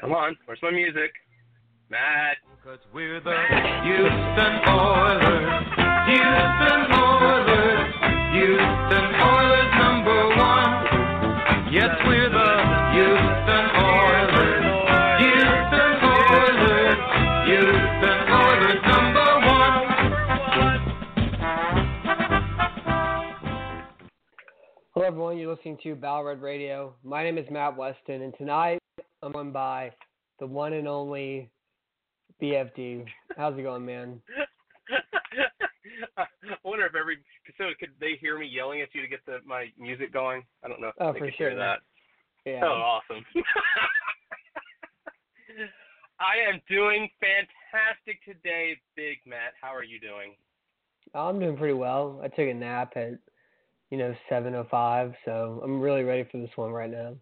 Come on, where's my music? Matt. Because we're the Houston Oilers. Houston Oilers. Houston Oilers number one. Yes, we're the Houston Oilers. Houston Oilers. Houston Oilers number one. Hello, everyone. You're listening to Balred Radio. My name is Matt Weston, and tonight I'm on by the one and only BFD. How's it going, man? I wonder if every so could they hear me yelling at you to get my music going? I don't know if they could hear that. Yeah. Oh, awesome. I am doing fantastic today, Big Matt. How are you doing? I'm doing pretty well. I took a nap at 7:05, so I'm really ready for this one right now.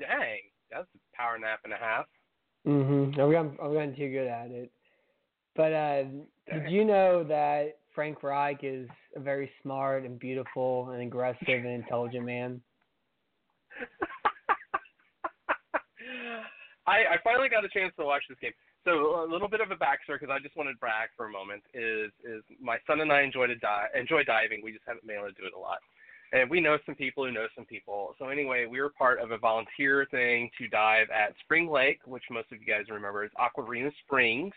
Dang, that's a power nap and a half. Mm-hmm. I've gotten too good at it. But did you know that Frank Reich is a very smart and beautiful and aggressive and intelligent man? I finally got a chance to watch this game. So a little bit of a backstory, because I just wanted to brag for a moment, is my son and I enjoy diving. We just haven't been able to do it a lot. And we know some people who know some people. So anyway, we were part of a volunteer thing to dive at Spring Lake, which most of you guys remember is Aquarina Springs.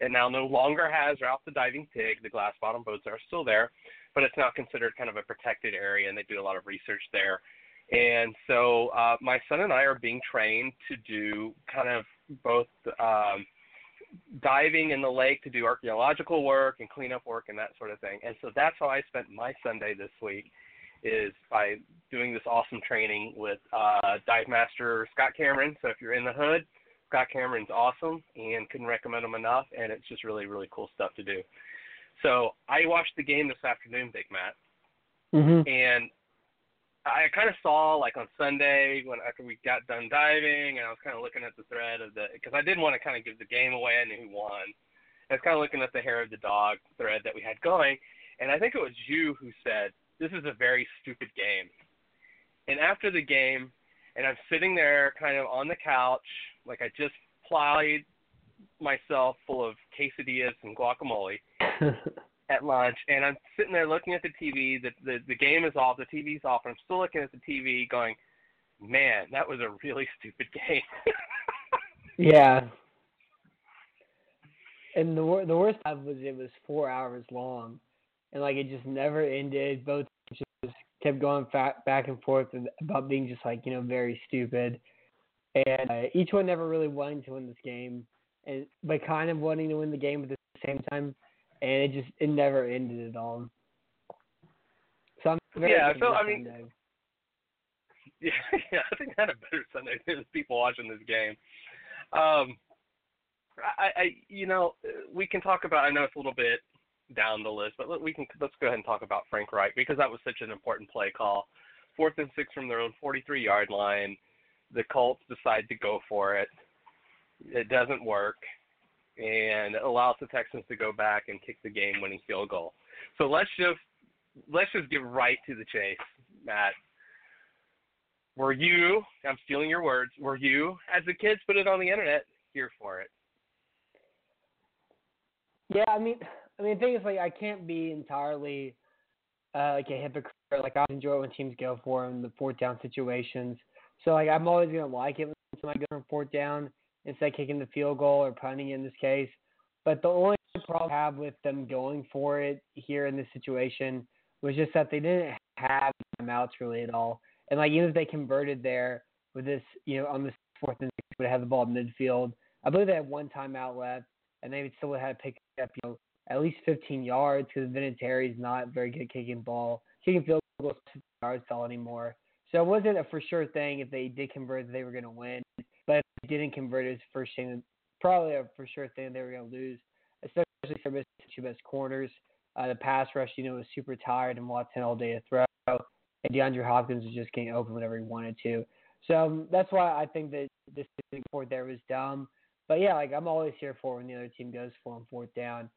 It now no longer has Ralph the Diving Pig. The glass bottom boats are still there, but it's now considered kind of a protected area, and they do a lot of research there. And so my son and I are being trained to do kind of both diving in the lake to do archaeological work and cleanup work and that sort of thing. And so that's how I spent my Sunday this week, is by doing this awesome training with dive master Scott Cameron. So if you're in the hood, Scott Cameron's awesome and couldn't recommend him enough, and it's just really, really cool stuff to do. So I watched the game this afternoon, Big Matt, and I kind of saw, like, on Sunday after we got done diving, and I was kind of looking at the thread of the – because I didn't want to kind of give the game away. I knew who won. I was kind of looking at the hair of the dog thread that we had going, and I think it was you who said, "This is a very stupid game." And after the game, and I'm sitting there kind of on the couch, like I just plied myself full of quesadillas and guacamole at lunch, and I'm sitting there looking at the TV. The game is off, the TV's off, and I'm still looking at the TV going, "Man, that was a really stupid game." Yeah. And the worst part was it was 4 hours long. And, like, it just never ended. Both just kept going back and forth about being just, like, very stupid. And each one never really wanted to win this game, but kind of wanting to win the game at the same time. And it never ended at all. So I'm very I think I had a better Sunday than people watching this game. We can talk about, I know it's a little bit down the list, but let's go ahead and talk about Frank Reich, because that was such an important play call. 4th and 6 from their own 43-yard line. The Colts decide to go for it. It doesn't work, and it allows the Texans to go back and kick the game-winning field goal. So let's just get right to the chase, Matt. Were you? I'm stealing your words. Were you, as the kids put it on the internet, here for it? Yeah, I mean, the thing is, like, I can't be entirely, like, a hypocrite. Like, I enjoy when teams go for them, the fourth-down situations. So, like, I'm always going to like it when somebody goes for fourth down instead of kicking the field goal or punting in this case. But the only problem I have with them going for it here in this situation was just that they didn't have timeouts really at all. And, like, even if they converted there with this, on this 4th and 6, would have the ball midfield. I believe they had one timeout left, and they still would have to pick up, at least 15 yards, because Vinatieri's not very good kicking field goals anymore. So it wasn't a for sure thing if they did convert they were going to win, but if they didn't convert, it was first thing, probably a for sure thing they were going to lose, especially for missing two best corners. The pass rush, was super tired and Watson all day to throw, and DeAndre Hopkins was just getting open whenever he wanted to. So that's why I think that this court there was dumb. But yeah, like, I'm always here for when the other team goes for on fourth down.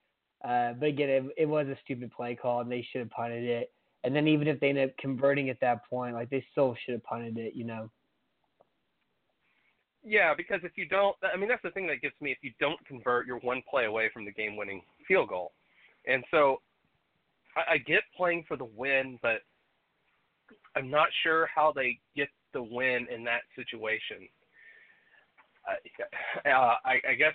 But again, it was a stupid play call, and they should have punted it. And then even if they ended up converting at that point, like, they still should have punted it. Yeah, because if you don't, I mean, that's the thing that gets me. If you don't convert, you're one play away from the game-winning field goal. And so I get playing for the win, but I'm not sure how they get the win in that situation. I guess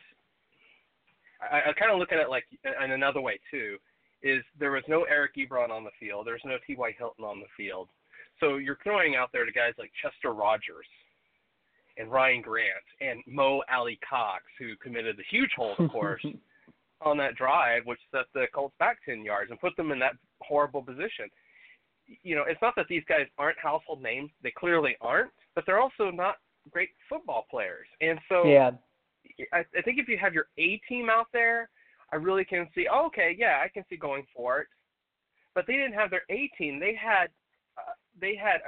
I kind of look at it like in another way, too, is there was no Eric Ebron on the field. There's no T.Y. Hilton on the field. So you're throwing out there to guys like Chester Rogers and Ryan Grant and Mo Alley Cox, who committed the huge hold, of course, on that drive, which set the Colts back 10 yards and put them in that horrible position. You know, it's not that these guys aren't household names. They clearly aren't, but they're also not great football players. And so I think if you have your A team out there, I really can see, oh, okay, yeah, I can see going for it. But they didn't have their A team. They had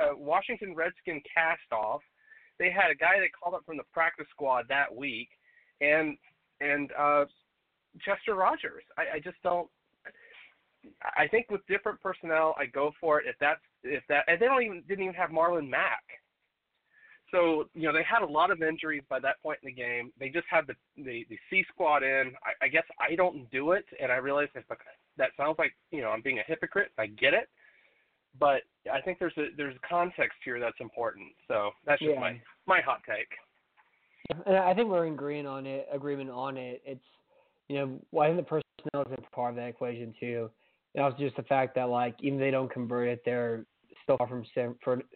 a Washington Redskin cast-off. They had a guy that called up from the practice squad that week, and Chester Rogers. I just don't. I think with different personnel, I go for it if that. And they didn't even have Marlon Mack. So you know they had a lot of injuries by that point in the game. They just had the C squad in. I guess I don't do it, and I realize that sounds like you know I'm being a hypocrite. I get it. But I think there's a context here that's important. So that's just my hot take. And I think we're in agreement on it. It's, you know, well, I think the personnel is a part of that equation too. And also just the fact that, like, even if they don't convert it, they're still far from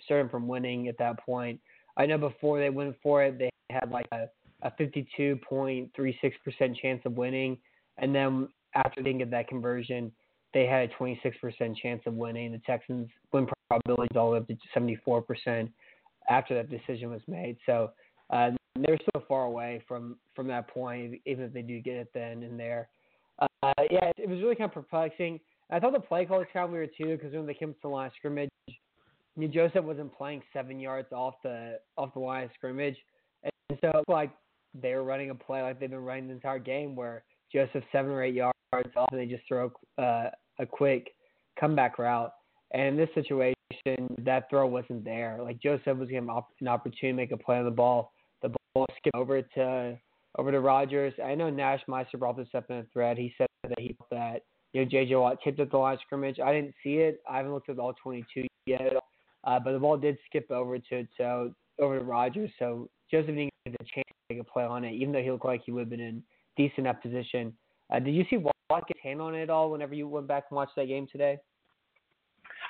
certain from winning at that point. I know before they went for it, they had like a 52.36% chance of winning. And then after they didn't get that conversion, they had a 26% chance of winning. The Texans' win probability is all the way up to 74% after that decision was made. So they're so far away from that point, even if they do get it then and there. It was really kind of perplexing. I thought the play call was kind of weird too, because when they came to the line of scrimmage, Joseph wasn't playing 7 yards off the line of scrimmage, and so it's like they were running a play like they've been running the entire game, where Joseph 7 or 8 yards off, and they just throw a quick comeback route. And in this situation, that throw wasn't there. Like, Joseph was given an opportunity to make a play on the ball. The ball skipped over to Rogers. I know Nash Meister brought this up in a thread. He said that he thought that, you know, J.J. Watt tipped at the line of scrimmage. I didn't see it. I haven't looked at all 22 yet. But the ball did skip over to Rogers. So Joseph didn't get the chance to make a play on it, even though he looked like he would have been in decent enough position. Did you see Watt get his hand on it at all whenever you went back and watched that game today?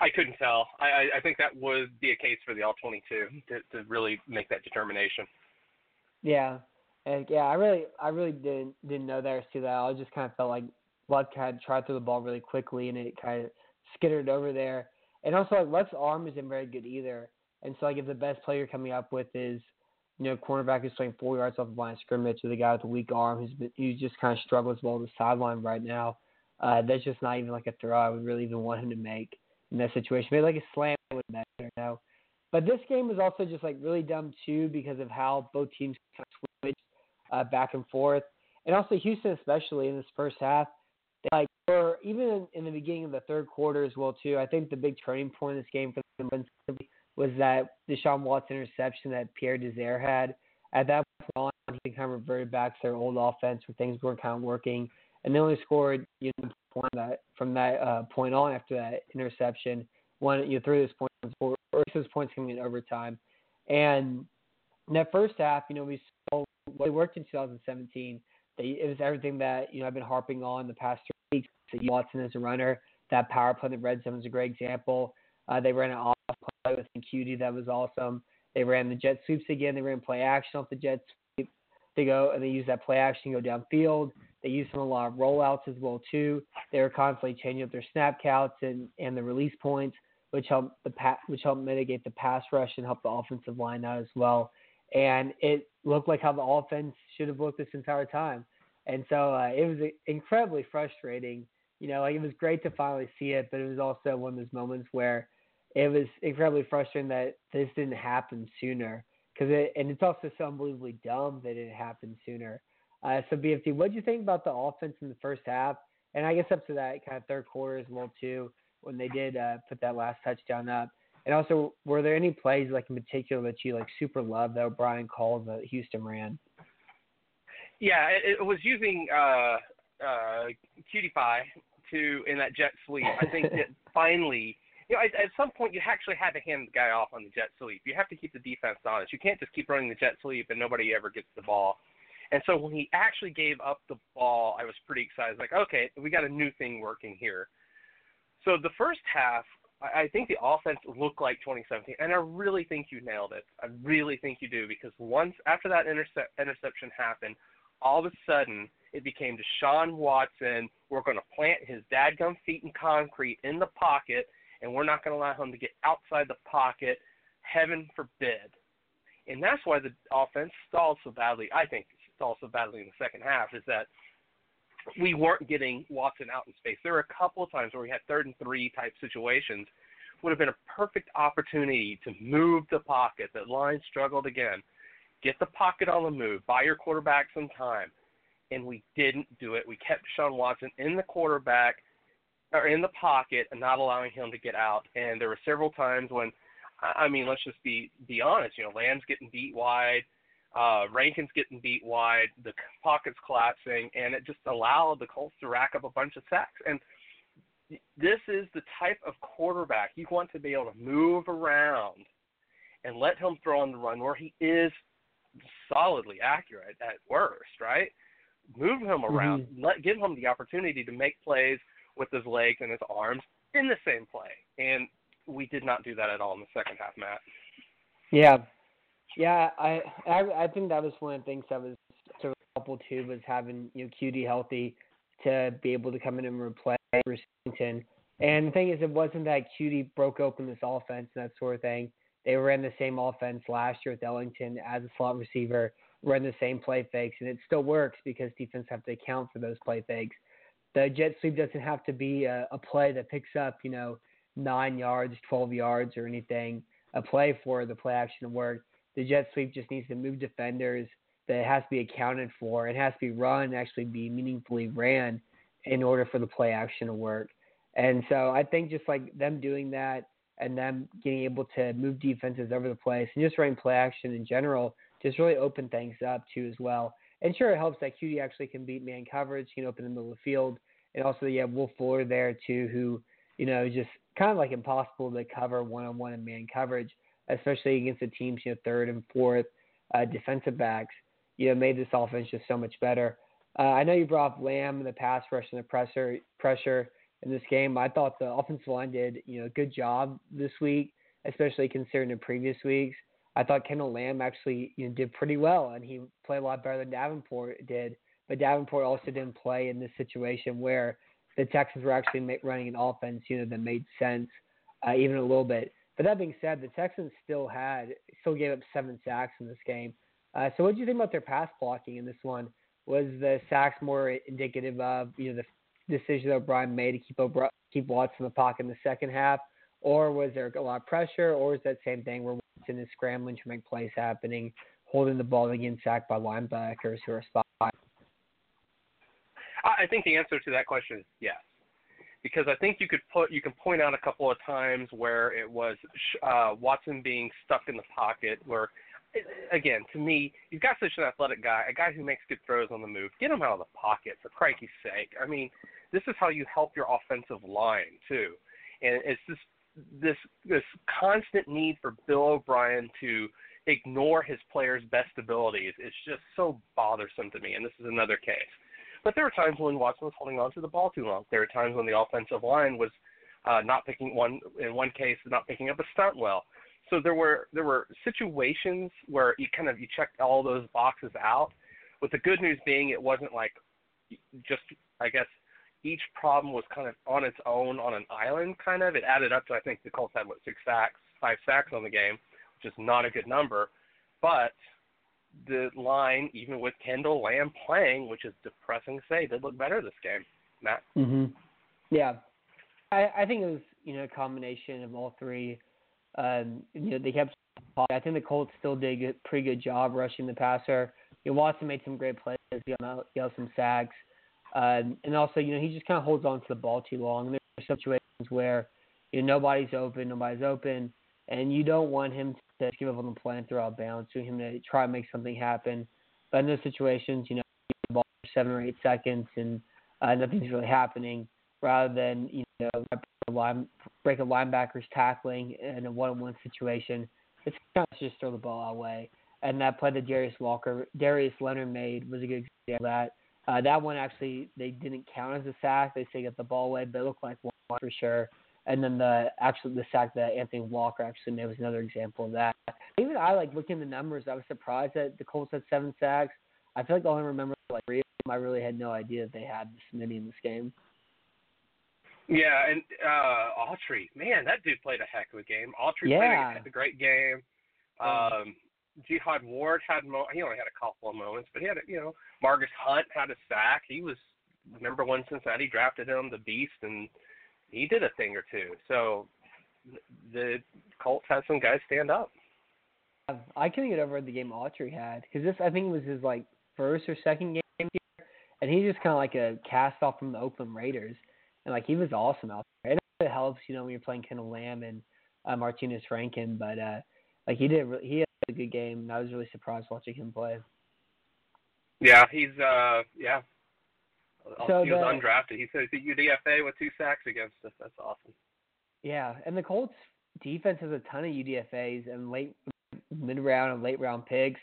I couldn't tell. I think that would be a case for the All-22 to really make that determination. Yeah. And yeah, I really didn't know there to that. I just kind of felt like Watt kind of tried through the ball really quickly, and it kind of skittered over there. And also, like, Left's arm isn't very good either. And so, like, if the best player coming up with is, you know, cornerback who's playing 4 yards off the line of scrimmage, or the guy with a weak arm who just kind of struggles well on the sideline right now. That's just not even like a throw I would really even want him to make in that situation. Maybe like a slam would have been better now. But this game was also just like really dumb too, because of how both teams kind of switched back and forth, and also Houston, especially in this first half, they like were even in the beginning of the third quarter as well too. I think the big turning point in this game for them was that Deshaun Watson interception that Pierre Desir had. At that point on, he kind of reverted back to their old offense where things weren't kind of working. And they only scored, you know, from that point on after that interception, those points coming in overtime. And in that first half, you know, we saw what they worked in 2017. It was everything that, you know, I've been harping on the past 3 weeks. So Watson as a runner, that power play in the red zone is a great example. They ran an off play with Coutee. That was awesome. They ran the jet sweeps again. They ran play action off the jet sweep. They go and they use that play action to go downfield. They used a lot of rollouts as well too. They were constantly changing up their snap counts and the release points, which helped mitigate the pass rush and help the offensive line out as well. And it looked like how the offense should have looked this entire time. And so it was incredibly frustrating. You know, like, it was great to finally see it, but it was also one of those moments where it was incredibly frustrating that this didn't happen sooner, and it's also so unbelievably dumb that it happened sooner. So, BFD, what did you think about the offense in the first half? And I guess up to that kind of third quarter as well, too, when they did put that last touchdown up. And also, were there any plays like in particular that you like super loved that O'Brien called that Houston ran? Yeah, it was using Coutee Pie to in that jet sweep. I think that finally, you know, at some point you actually had to hand the guy off on the jet sweep. You have to keep the defense honest. You can't just keep running the jet sweep and nobody ever gets the ball. And so when he actually gave up the ball, I was pretty excited. Like, okay, we got a new thing working here. So the first half, I think the offense looked like 2017, and I really think you nailed it. I really think you do, because once after that interception happened, all of a sudden it became Deshaun Watson. We're going to plant his dadgum feet in concrete in the pocket, and we're not going to allow him to get outside the pocket, heaven forbid. And that's why the offense stalled so badly, I think, in the second half, is that we weren't getting Watson out in space. There were a couple of times where we had 3rd and 3 type situations. Would have been a perfect opportunity to move the pocket. That line struggled again. Get the pocket on the move. Buy your quarterback some time. And we didn't do it. We kept Deshaun Watson in the quarterback or in the pocket and not allowing him to get out. And there were several times when, I mean, let's just be honest. You know, Lamb's getting beat wide. Rankin's getting beat wide, the pocket's collapsing, and it just allowed the Colts to rack up a bunch of sacks. And this is the type of quarterback you want to be able to move around and let him throw on the run where he is solidly accurate at worst, right? Move him around, give him the opportunity to make plays with his legs and his arms in the same play. And we did not do that at all in the second half, Matt. Yeah, I think that was one of the things that was sort of helpful too, was having, you know, Coutee healthy to be able to come in and replace Washington. And the thing is, it wasn't that Coutee broke open this offense and that sort of thing. They ran the same offense last year with Ellington as a slot receiver, ran the same play fakes, and it still works because defense have to account for those play fakes. The jet sweep doesn't have to be a play that picks up, you know, 9 yards, 12 yards or anything. A play for the play action to work. The jet sweep just needs to move defenders, that has to be accounted for. It has to be run, actually be meaningfully ran in order for the play action to work. And so I think just like them doing that and them getting able to move defenses over the place and just running play action in general just really opened things up too as well. And sure, it helps that Coutee actually can beat man coverage, you know, up in the middle of the field. And also you have Will Fuller there too, who, you know, just kind of like impossible to cover one-on-one in man coverage, especially against the teams, you know, 3rd and 4th defensive backs, you know, made this offense just so much better. I know you brought up Lamb in the pass rush and the pressure in this game. I thought the offensive line did, you know, a good job this week, especially considering the previous weeks. I thought Kendall Lamb actually, you know, did pretty well, and he played a lot better than Davenport did. But Davenport also didn't play in this situation where the Texans were actually running an offense, you know, that made sense even a little bit. But that being said, the Texans still gave up 7 sacks in this game. So what did you think about their pass blocking in this one? Was the sacks more indicative of, you know, the decision that O'Brien made to keep Watson in the pocket in the second half, or was there a lot of pressure, or is that same thing where Watson is scrambling to make plays happening, holding the ball again sacked by linebackers who are spotting? I think the answer to that question is yes. Because I think you can point out a couple of times where it was Watson being stuck in the pocket. Where, again, to me, you've got such an athletic guy, a guy who makes good throws on the move. Get him out of the pocket, for crikey's sake. I mean, this is how you help your offensive line too. And it's this constant need for Bill O'Brien to ignore his players' best abilities. It's just so bothersome to me. And this is another case. But there were times when Watson was holding on to the ball too long. There were times when the offensive line was not picking one. In one case, not picking up a stunt well. So there were situations where you checked all those boxes out. With the good news being, it wasn't like just, I guess, each problem was kind of on its own on an island. Kind of, it added up to, I think the Colts had 5 sacks on the game, which is not a good number, but the line, even with Kendall Lamb playing, which is depressing to say, did look better this game, Matt. Mm-hmm. Yeah. I think it was, you know, a combination of all three. You know, they kept – I think the Colts still did a pretty good job rushing the passer. You know, Watson made some great plays. He got some sacks. And also, you know, he just kind of holds on to the ball too long. There are situations where, you know, nobody's open. and you don't want him to give up on the play and throw out bounds. You want him to try and make something happen. But in those situations, you know, you get the ball for 7 or 8 seconds and nothing's really happening, rather than, you know, break a linebacker's tackling in a one-on-one situation. It's kind of just throw the ball away. And that play that Darius Leonard made was a good example of that. That one actually, they didn't count as a sack. They say got the ball away, but it looked like one for sure. And then the sack that Anthony Walker actually made was another example of that. Even I, like, looking at the numbers, I was surprised that the Colts had 7 sacks. I feel like I only remember, like, 3 of them. I really had no idea that they had this many in this game. Yeah, and Autry, man, that dude played a heck of a game. Autry played a great game. Jihad Ward he only had a couple of moments, but he had, you know, Marcus Hunt had a sack. He was, remember when Cincinnati drafted him, the beast, and he did a thing or two. So the Colts had some guys stand up. I couldn't get over the game Autry had, because this, I think, was his, like, first or second game here, and he's just kind of like a cast off from the Oakland Raiders, and, like, he was awesome out there. And it helps, you know, when you're playing Kendall Lamb and Martinez Rankin, but like, he had a good game, and I was really surprised watching him play. Yeah, he's he was undrafted. He said he's a UDFA with 2 sacks against us. That's awesome. Yeah, and the Colts defense has a ton of UDFAs and late mid-round and late-round picks,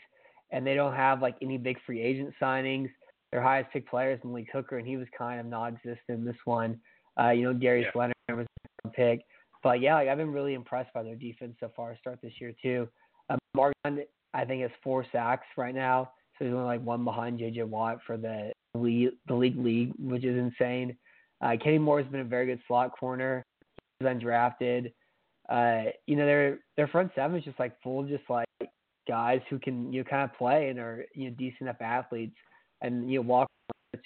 and they don't have, like, any big free agent signings. Their highest pick player is Malik Hooker, and he was kind of non-existent in this one. Darius Leonard was a pick. But, yeah, like, I've been really impressed by their defense so far to start this year, too. Marlon, I think, has 4 sacks right now, so he's only, like, one behind J.J. Watt for the league, which is insane. Kenny Moore has been a very good slot corner. He's undrafted. Their front seven is just, like, full of just, like, guys who can, you know, kind of play and are, you know, decent enough athletes. And, you know, Walker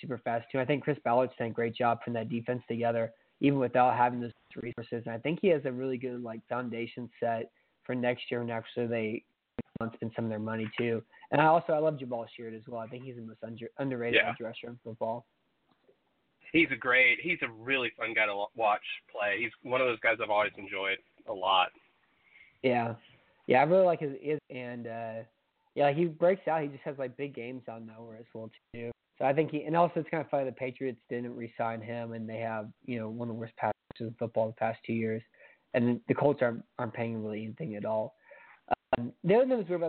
super fast, too. I think Chris Ballard's done a great job putting that defense together, even without having those resources. And I think he has a really good, like, foundation set for next year, and actually they want to spend some of their money, too. And I love Jabal Sheard as well. I think he's the most underrated edge rusher in football. He's a really fun guy to watch play. He's one of those guys I've always enjoyed a lot. Yeah. Yeah, I really like his and, yeah, he breaks out. He just has, like, big games out of nowhere as well, too. So I think and also it's kind of funny the Patriots didn't re-sign him, and they have, you know, one of the worst passes in football the past 2 years. And the Colts aren't paying really anything at all. The other thing that's weird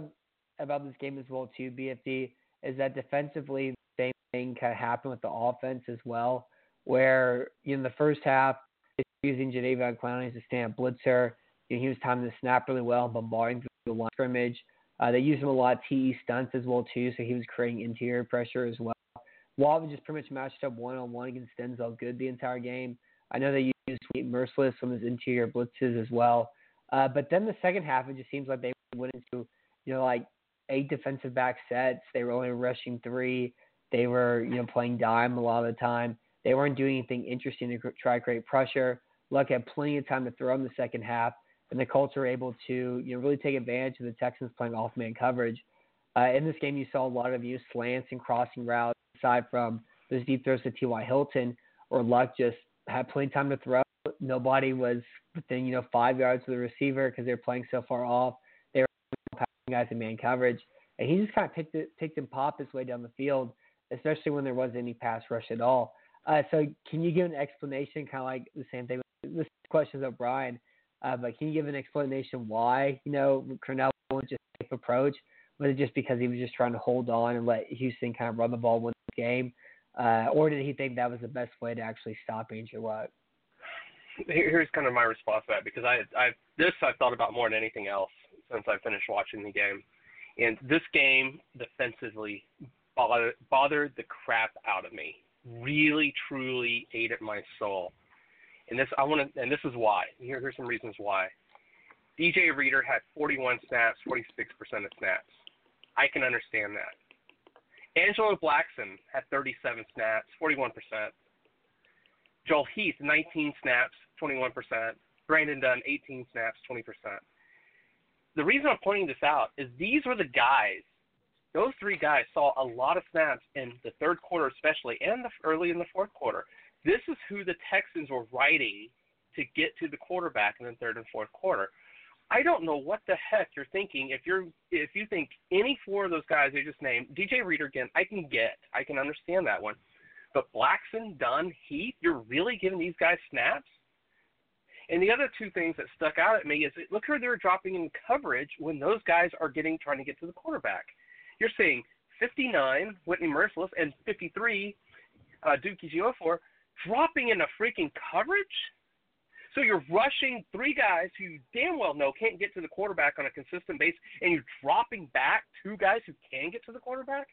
about this game as well, too, BFD, is that defensively the same thing kind of happened with the offense as well, where, you know, in the first half, it's using Jadeveon Clowney as a stand-up blitzer. You know, he was timing the snap really well, bombarding through the line scrimmage. They used him a lot of TE stunts as well, too, so he was creating interior pressure as well. Watt just pretty much matched up one-on-one against Denzel Good the entire game. I know they used Whitney Mercilus on his interior blitzes as well. But then the second half, it just seems like they went into, you know, like, 8 defensive back sets. They were only rushing 3. They were, you know, playing dime a lot of the time. They weren't doing anything interesting to try to create pressure. Luck had plenty of time to throw in the second half, and the Colts were able to, you know, really take advantage of the Texans playing off-man coverage. In this game, you saw a lot of slants and crossing routes, aside from those deep throws to T.Y. Hilton, or Luck just had plenty of time to throw. Nobody was within, you know, 5 yards of the receiver because they were playing so far off. They were passing guys in man coverage. And he just kind of picked and popped his way down the field, especially when there wasn't any pass rush at all. So can you give an explanation, kind of like the same thing? This question is O'Brien. But can you give an explanation why, you know, Crennel went just safe approach? Was it just because he was just trying to hold on and let Houston kind of run the ball win the game? Or did he think that was the best way to actually stop Angelo Blackson? Here's kind of my response to that, because I've thought about more than anything else since I finished watching the game. And this game defensively bothered the crap out of me. Really, truly ate at my soul. And this is why. Here's some reasons why. DJ Reader had 41 snaps, 46% of snaps. I can understand that. Angelo Blackson had 37 snaps, 41%. Joel Heath, 19 snaps, 21%. Brandon Dunn, 18 snaps, 20%. The reason I'm pointing this out is these were the guys. Those 3 guys saw a lot of snaps in the third quarter especially, and early in the fourth quarter. This is who the Texans were riding to get to the quarterback in the third and fourth quarter. I don't know what the heck you're thinking if you think any four of those guys I just named, DJ Reader again, I can understand that one. But Blackson, Dunn, Heath, you're really giving these guys snaps? And the other two things that stuck out at me is look who they're dropping in coverage when those guys are trying to get to the quarterback. You're seeing 59, Whitney Mercilus, and 53, Duke Ejiofor, dropping in a freaking coverage? So you're rushing three guys who you damn well know can't get to the quarterback on a consistent basis, and you're dropping back two guys who can get to the quarterback?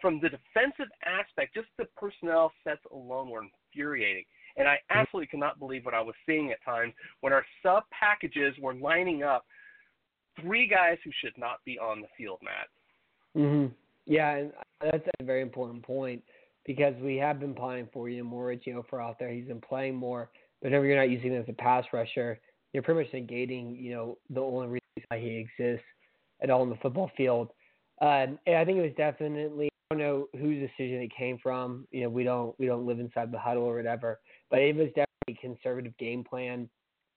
From the defensive aspect, just the personnel sets alone were infuriating. And I absolutely could not believe what I was seeing at times when our sub packages were lining up three guys who should not be on the field, Matt. Mm-hmm. Yeah, and that's a very important point because we have been planning for you more Ejiofor out there. He's been playing more. But whenever you're not using him as a pass rusher, you're pretty much negating, the only reason why he exists at all on the football field. And I think it was definitely – I don't know whose decision it came from. We don't live inside the huddle or whatever. But it was definitely a conservative game plan.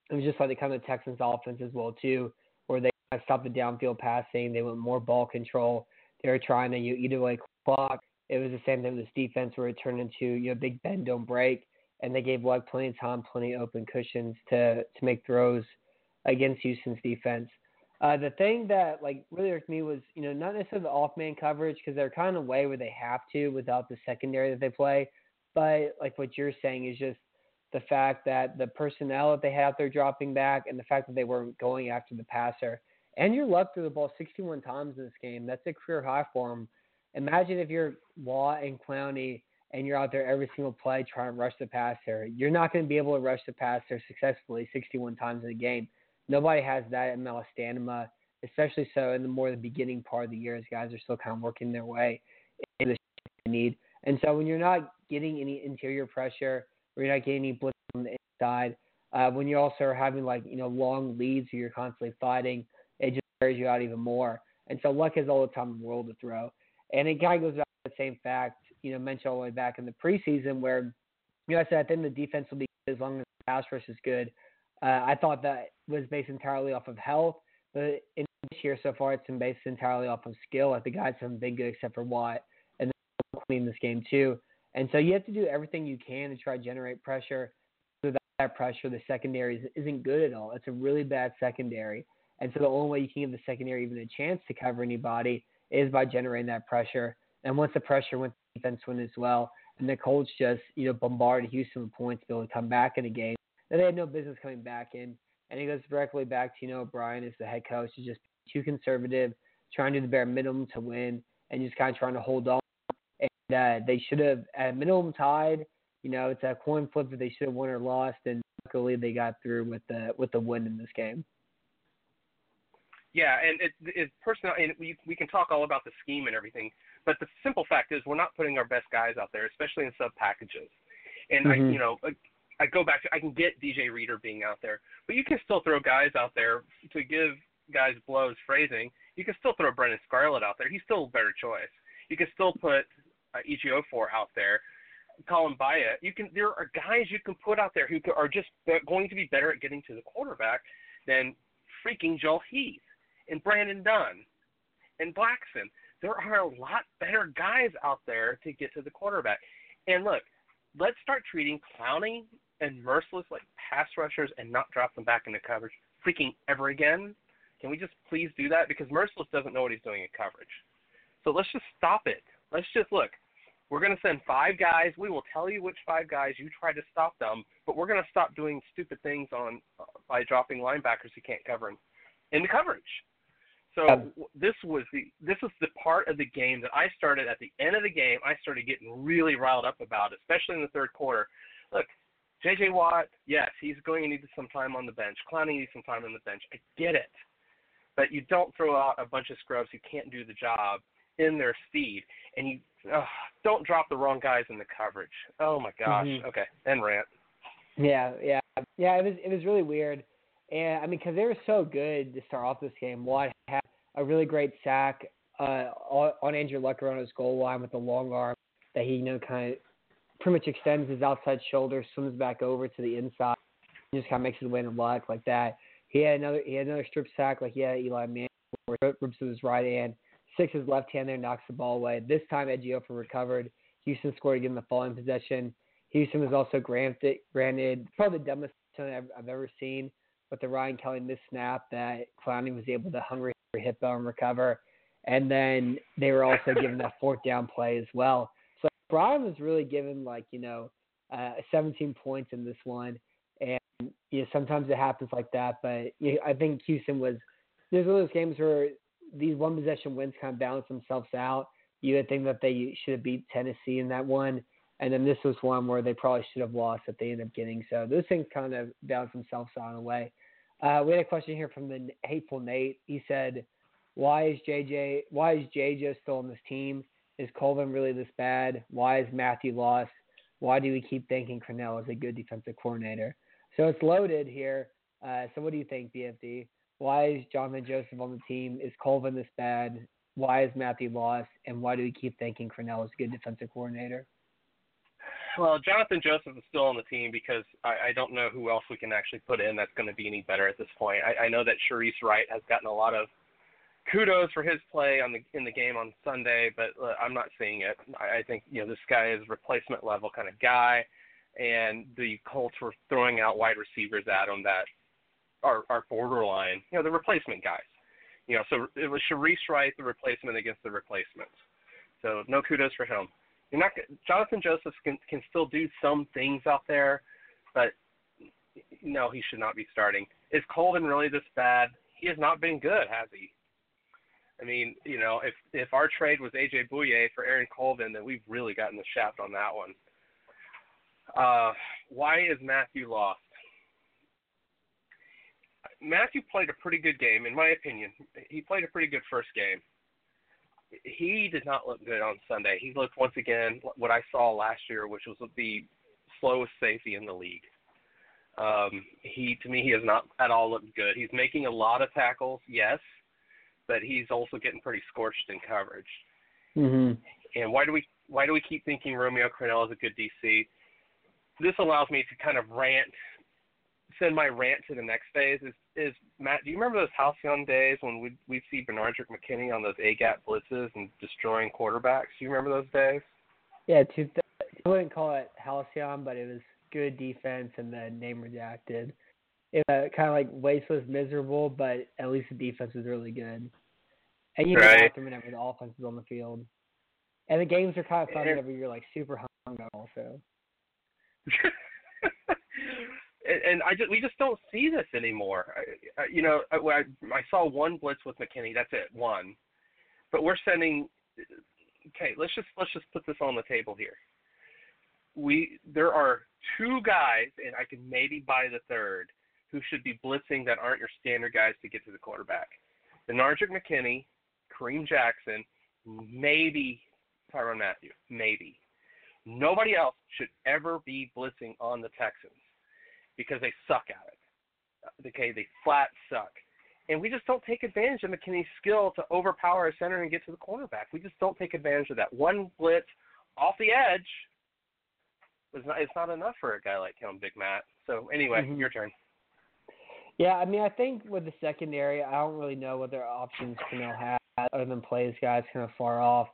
It was just like the kind of Texans offense as well, too, where they kind of stopped the downfield passing. They went more ball control. They were trying to either way clock. It was the same thing with this defense where it turned into big bend, don't break. And they gave Luck plenty of time, plenty of open cushions to make throws against Houston's defense. The thing that really irked me was not necessarily the off-man coverage because they're kind of way where they have to without the secondary that they play. But what you're saying is just the fact that the personnel that they had out there dropping back and the fact that they weren't going after the passer. And your Luck threw the ball 61 times in this game. That's a career high for him. Imagine if you're Watt and Clowney and you're out there every single play trying to rush the passer. You're not going to be able to rush the passer successfully 61 times in a game. Nobody has that amount of stamina, especially so in the beginning part of the year as guys are still kind of working their way in the need. And so when you're not getting any interior pressure or you're not getting any blitz on the inside, when you also are having long leads where you're constantly fighting, it just wears you out even more. And so Luck has all the time in the world to throw. And it kind of goes back to the same fact, mentioned all the way back in the preseason where, I said I think the defense will be good as long as the pass rush is good. I thought that was based entirely off of health, but in this year so far, it's been based entirely off of skill. I think I haven't been good except for Watt, and then Queen in this game too. And so you have to do everything you can to try to generate pressure. Without that pressure, the secondary isn't good at all. It's a really bad secondary. And so the only way you can give the secondary even a chance to cover anybody is by generating that pressure. And once the pressure went, the defense went as well. And the Colts just, bombarded Houston with points to be able to come back in a game that they had no business coming back in. And it goes directly back to, Brian as the head coach is just too conservative, trying to do the bare minimum to win, and just kind of trying to hold on. And they should have, at minimum, tied. It's a coin flip that they should have won or lost, and luckily they got through with the win in this game. Yeah, and it's personal, and we can talk all about the scheme and everything, but the simple fact is we're not putting our best guys out there, especially in sub packages. And mm-hmm. I go back to, I can get DJ Reader being out there, but you can still throw guys out there to give guys blows, phrasing. You can still throw Brennan Scarlett out there. He's still a better choice. You can still put Ejiofor out there, Colin Baya. There are guys you can put out there who are just going to be better at getting to the quarterback than freaking Joel Heath and Brandon Dunn and Blackson. There are a lot better guys out there to get to the quarterback. And look, let's start treating Clowney and Mercilus like pass rushers and not drop them back into coverage freaking ever again. Can we just please do that? Because Mercilus doesn't know what he's doing in coverage. So let's just stop it. Let's just look. We're going to send five guys. We will tell you which five guys you try to stop them, but we're going to stop doing stupid things by dropping linebackers who can't cover them into coverage. So this was the part of the game that I started at the end of the game. I started getting really riled up about, especially in the third quarter. Look, J.J. Watt, yes, he's going to need some time on the bench. Clowney needs some time on the bench. I get it. But you don't throw out a bunch of scrubs who can't do the job in their speed, and you don't drop the wrong guys in the coverage. Oh, my gosh. Mm-hmm. Okay, end rant. Yeah, it was really weird. And, because they were so good to start off this game. Watt had a really great sack on Andrew Luck around his goal line with the long arm that he, kind of pretty much extends his outside shoulder, swims back over to the inside, and just kind of makes his way to Luck like that. He had another strip sack like he had Eli Manning, rips with his right hand, sticks his left hand there, knocks the ball away. This time, Edgy Ofer recovered. Houston scored again the following possession. Houston was also granted probably the dumbest penalty I've ever seen, but the Ryan Kelly missed snap that Clowney was able to hungry hip bone recover. And then they were also given that fourth down play as well. So Brian was really given 17 points in this one. And sometimes it happens like that. But I think Houston was – there's one of those games where these one-possession wins kind of balance themselves out. You would think that they should have beat Tennessee in that one. And then this was one where they probably should have lost that they ended up getting. So those things kind of balance themselves out in a way. We had a question here from the Hateful Nate. He said, Why is JJ still on this team? Is Colvin really this bad? Why is Matthew lost? Why do we keep thinking Crennel is a good defensive coordinator? So it's loaded here. So what do you think, BFD? Why is Jonathan Joseph on the team? Is Colvin this bad? Why is Matthew lost? And why do we keep thinking Crennel is a good defensive coordinator? Well, Jonathan Joseph is still on the team because I don't know who else we can actually put in that's going to be any better at this point. I know that Sharice Wright has gotten a lot of kudos for his play in the game on Sunday, but I'm not seeing it. I think this guy is replacement level kind of guy, and the Colts were throwing out wide receivers at him that are borderline. The replacement guys. So it was Sharice Wright, the replacement against the replacements. So no kudos for him. Jonathan Joseph can still do some things out there, but no, he should not be starting. Is Colvin really this bad? He has not been good, has he? I mean, if our trade was A.J. Bouye for Aaron Colvin, then we've really gotten the shaft on that one. Why is Matthew lost? Matthew played a pretty good game, in my opinion. He played a pretty good first game. He did not look good on Sunday. He looked, once again, what I saw last year, which was the slowest safety in the league. He has not at all looked good. He's making a lot of tackles, yes, but he's also getting pretty scorched in coverage. Mm-hmm. And why do we keep thinking Romeo Crennel is a good DC? This allows me to kind of rant, send my rant to the next phase. Is Matt, do you remember those halcyon days when we'd see Benardrick McKinney on those A-gap blitzes and destroying quarterbacks? Do you remember those days? Yeah, I wouldn't call it halcyon, but it was good defense and the name redacted. It was kind of like wasteless, miserable, but at least the defense was really good. And you right. Know whenever the offense is on the field. And the games are kind of fun whenever you're like super hung also. And we just don't see this anymore. I saw one blitz with McKinney. That's it, one. But we're sending. Okay, let's just put this on the table here. There are two guys, and I can maybe buy the third, who should be blitzing that aren't your standard guys to get to the quarterback. Benardrick McKinney, Kareem Jackson, maybe Tyrann Mathieu, maybe. Nobody else should ever be blitzing on the Texans. Because they suck at it. Okay, they flat suck. And we just don't take advantage of McKinney's skill to overpower a center and get to the quarterback. We just don't take advantage of that. One blitz off the edge, it's not enough for a guy like him, Big Matt. So, anyway, mm-hmm. Your turn. Yeah, I mean, I think with the secondary, I don't really know what their options Crennel has other than play these guys kind of far off.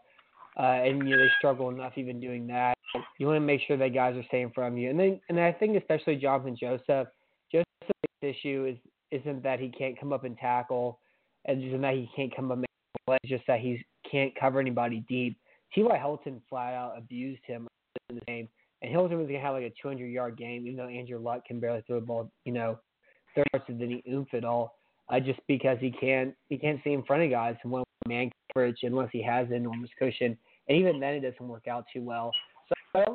They struggle enough even doing that. You want to make sure that guys are staying from you. And I think especially Jonathan Joseph. Joseph's issue isn't that he can't come up and tackle, and isn't that he can't come up and play. It's just that he can't cover anybody deep. T.Y. Hilton flat out abused him in the game, and Hilton was going to have like a 200-yard game, even though Andrew Luck can barely throw the ball, 30 yards to any oomph at all, just because he can't stay in front of guys and one man coverage unless he has an enormous cushion, and even then it doesn't work out too well. I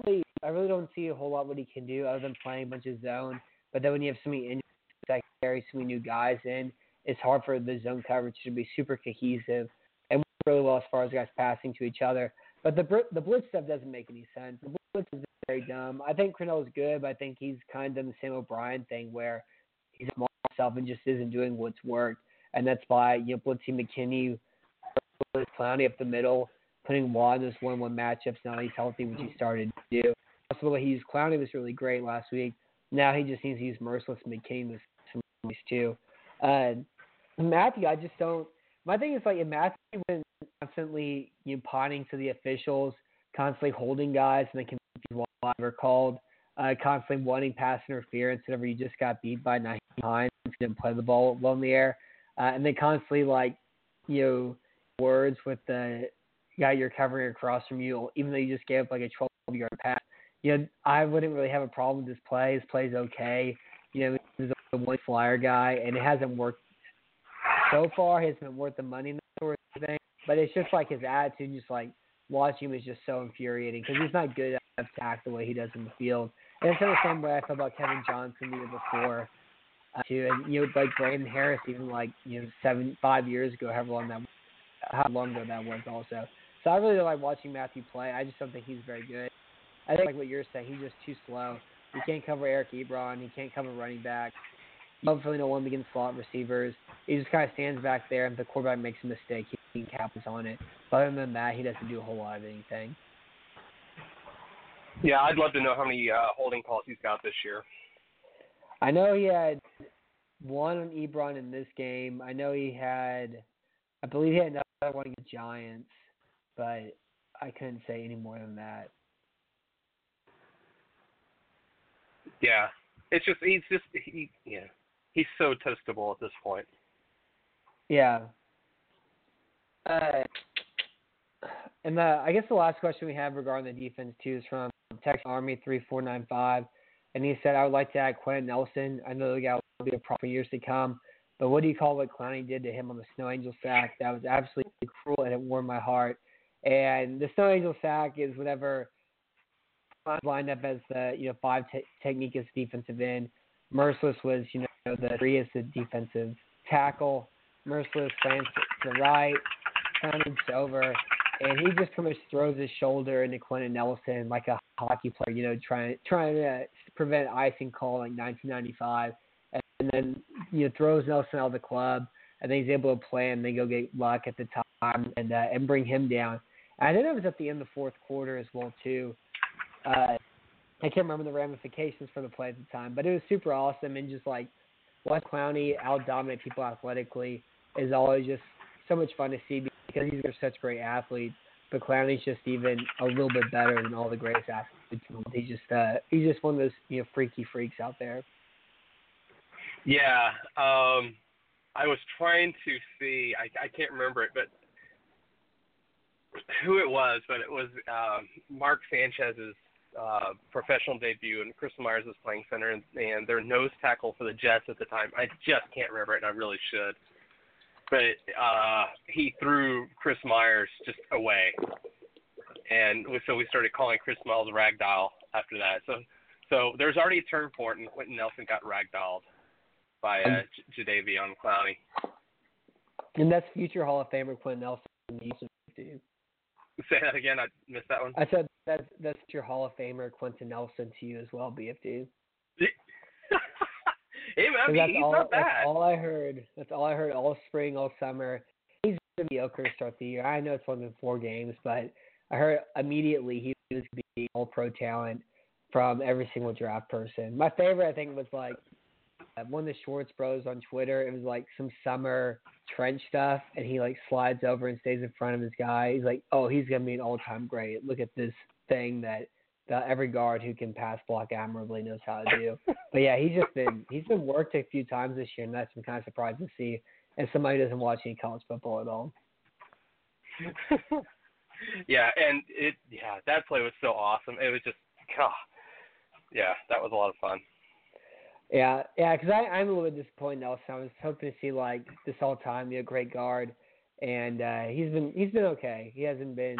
really don't see a whole lot what he can do other than playing a bunch of zone. But then when you have so many injuries, secondary, so many new guys in, it's hard for the zone coverage to be super cohesive and work really well as far as guys passing to each other. But the blitz stuff doesn't make any sense. The blitz is very dumb. I think Crennel is good, but I think he's kind of done the Sam O'Brien thing where he's small himself and just isn't doing what's worked. And that's by blitzing McKinney, Clowney up the middle, putting Watt in those 1-on-1 matchups. Now he's healthy, which he started to do. Also, the way he used Clowney was really great last week. Now he just needs to use Mercilus and McKinney too. Matthew, I just don't. My thing is, like, if Matthew wasn't constantly, you know, potting to the officials, constantly holding guys, and they can be live or called, constantly wanting pass interference whenever you just got beat by 90 times, didn't play the ball well in the air, and they constantly, like, you know, words with the guy you're covering across from you, even though you just gave up like a 12-yard pass. You know, I wouldn't really have a problem with this play. This play's okay. You know, this is a one flyer guy, and it hasn't worked so far. It hasn't been worth the money and that sort of thing. But it's just like his attitude, just like watching him is just so infuriating because he's not good at attack the way he does in the field. And it's in the same way I felt about Kevin Johnson the year before, too. And, you know, like Braden Harris, even like, you know, 5 years ago, how long ago that was also. So I really don't like watching Matthew play. I just don't think he's very good. I think like what you're saying, he's just too slow. He can't cover Eric Ebron. He can't cover running back. You hopefully don't want him against slot receivers. He just kind of stands back there, and if the quarterback makes a mistake, he capitalizes on it. But other than that, he doesn't do a whole lot of anything. Yeah, I'd love to know how many holding calls he's got this year. I know he had one on Ebron in this game. I know he had, I believe he had another one against Giants, but I couldn't say any more than that. Yeah, it's just he's so testable at this point. Yeah. And I guess the last question we have regarding the defense too is from Texas Army 3495, and he said, "I would like to add Quentin Nelson. I know the guy will be a problem for years to come, but what do you call what Clowney did to him on the Snow Angel sack? That was absolutely cruel, and it warmed my heart." And the Snow Angel sack is whatever. Lined up as the, you know, five technique as defensive end. Mercilus was, you know, the three as the defensive tackle. Mercilus slants to the right, Clowney over, and he just pretty much throws his shoulder into Quentin Nelson like a hockey player, you know, trying to prevent icing call like 1995, and then, you know, throws Nelson out of the club, and then he's able to play, and they go get Luck at the time and bring him down. And I think that was at the end of the fourth quarter as well too. I can't remember the ramifications for the play at the time, but it was super awesome. And just like watch Clowney out-dominate people athletically is always just so much fun to see because these are such great athletes. But Clowney's just even a little bit better than all the greatest athletes. He's just one of those, you know, freaky freaks out there. Yeah, I was trying to see. I can't remember it, but who it was? But it was Mark Sanchez's professional debut, and Chris Myers was playing center, and their nose tackle for the Jets at the time. I just can't remember it, and I really should. But he threw Chris Myers just away, and so we started calling Chris Myers ragdoll after that. So there's already a term for it, and Quentin Nelson got ragdolled by Jadeveon Clowney. And that's future Hall of Famer Quentin Nelson. Say that again. I missed that one. I said that's your Hall of Famer, Quentin Nelson, to you as well, BFD. I mean, he's not bad. That's all I heard all spring, all summer. He's going to be mediocre to start the year. I know it's only been 4 games, but I heard immediately he was going to be all-pro talent from every single draft person. My favorite, I think, was like one of the Schwartz Bros on Twitter. It was like some summer trench stuff, and he like slides over and stays in front of his guy. He's like, "Oh, he's gonna be an all-time great. Look at this thing that every guard who can pass block admirably knows how to do." But yeah, he's been worked a few times this year, and that's been kind of surprising to see. And somebody who doesn't watch any college football at all. Yeah, and that play was so awesome. It was just, yeah, that was a lot of fun. Yeah, because I'm a little bit disappointed also. I was hoping to see like this all time, you know, great guard, and he's been okay. He hasn't been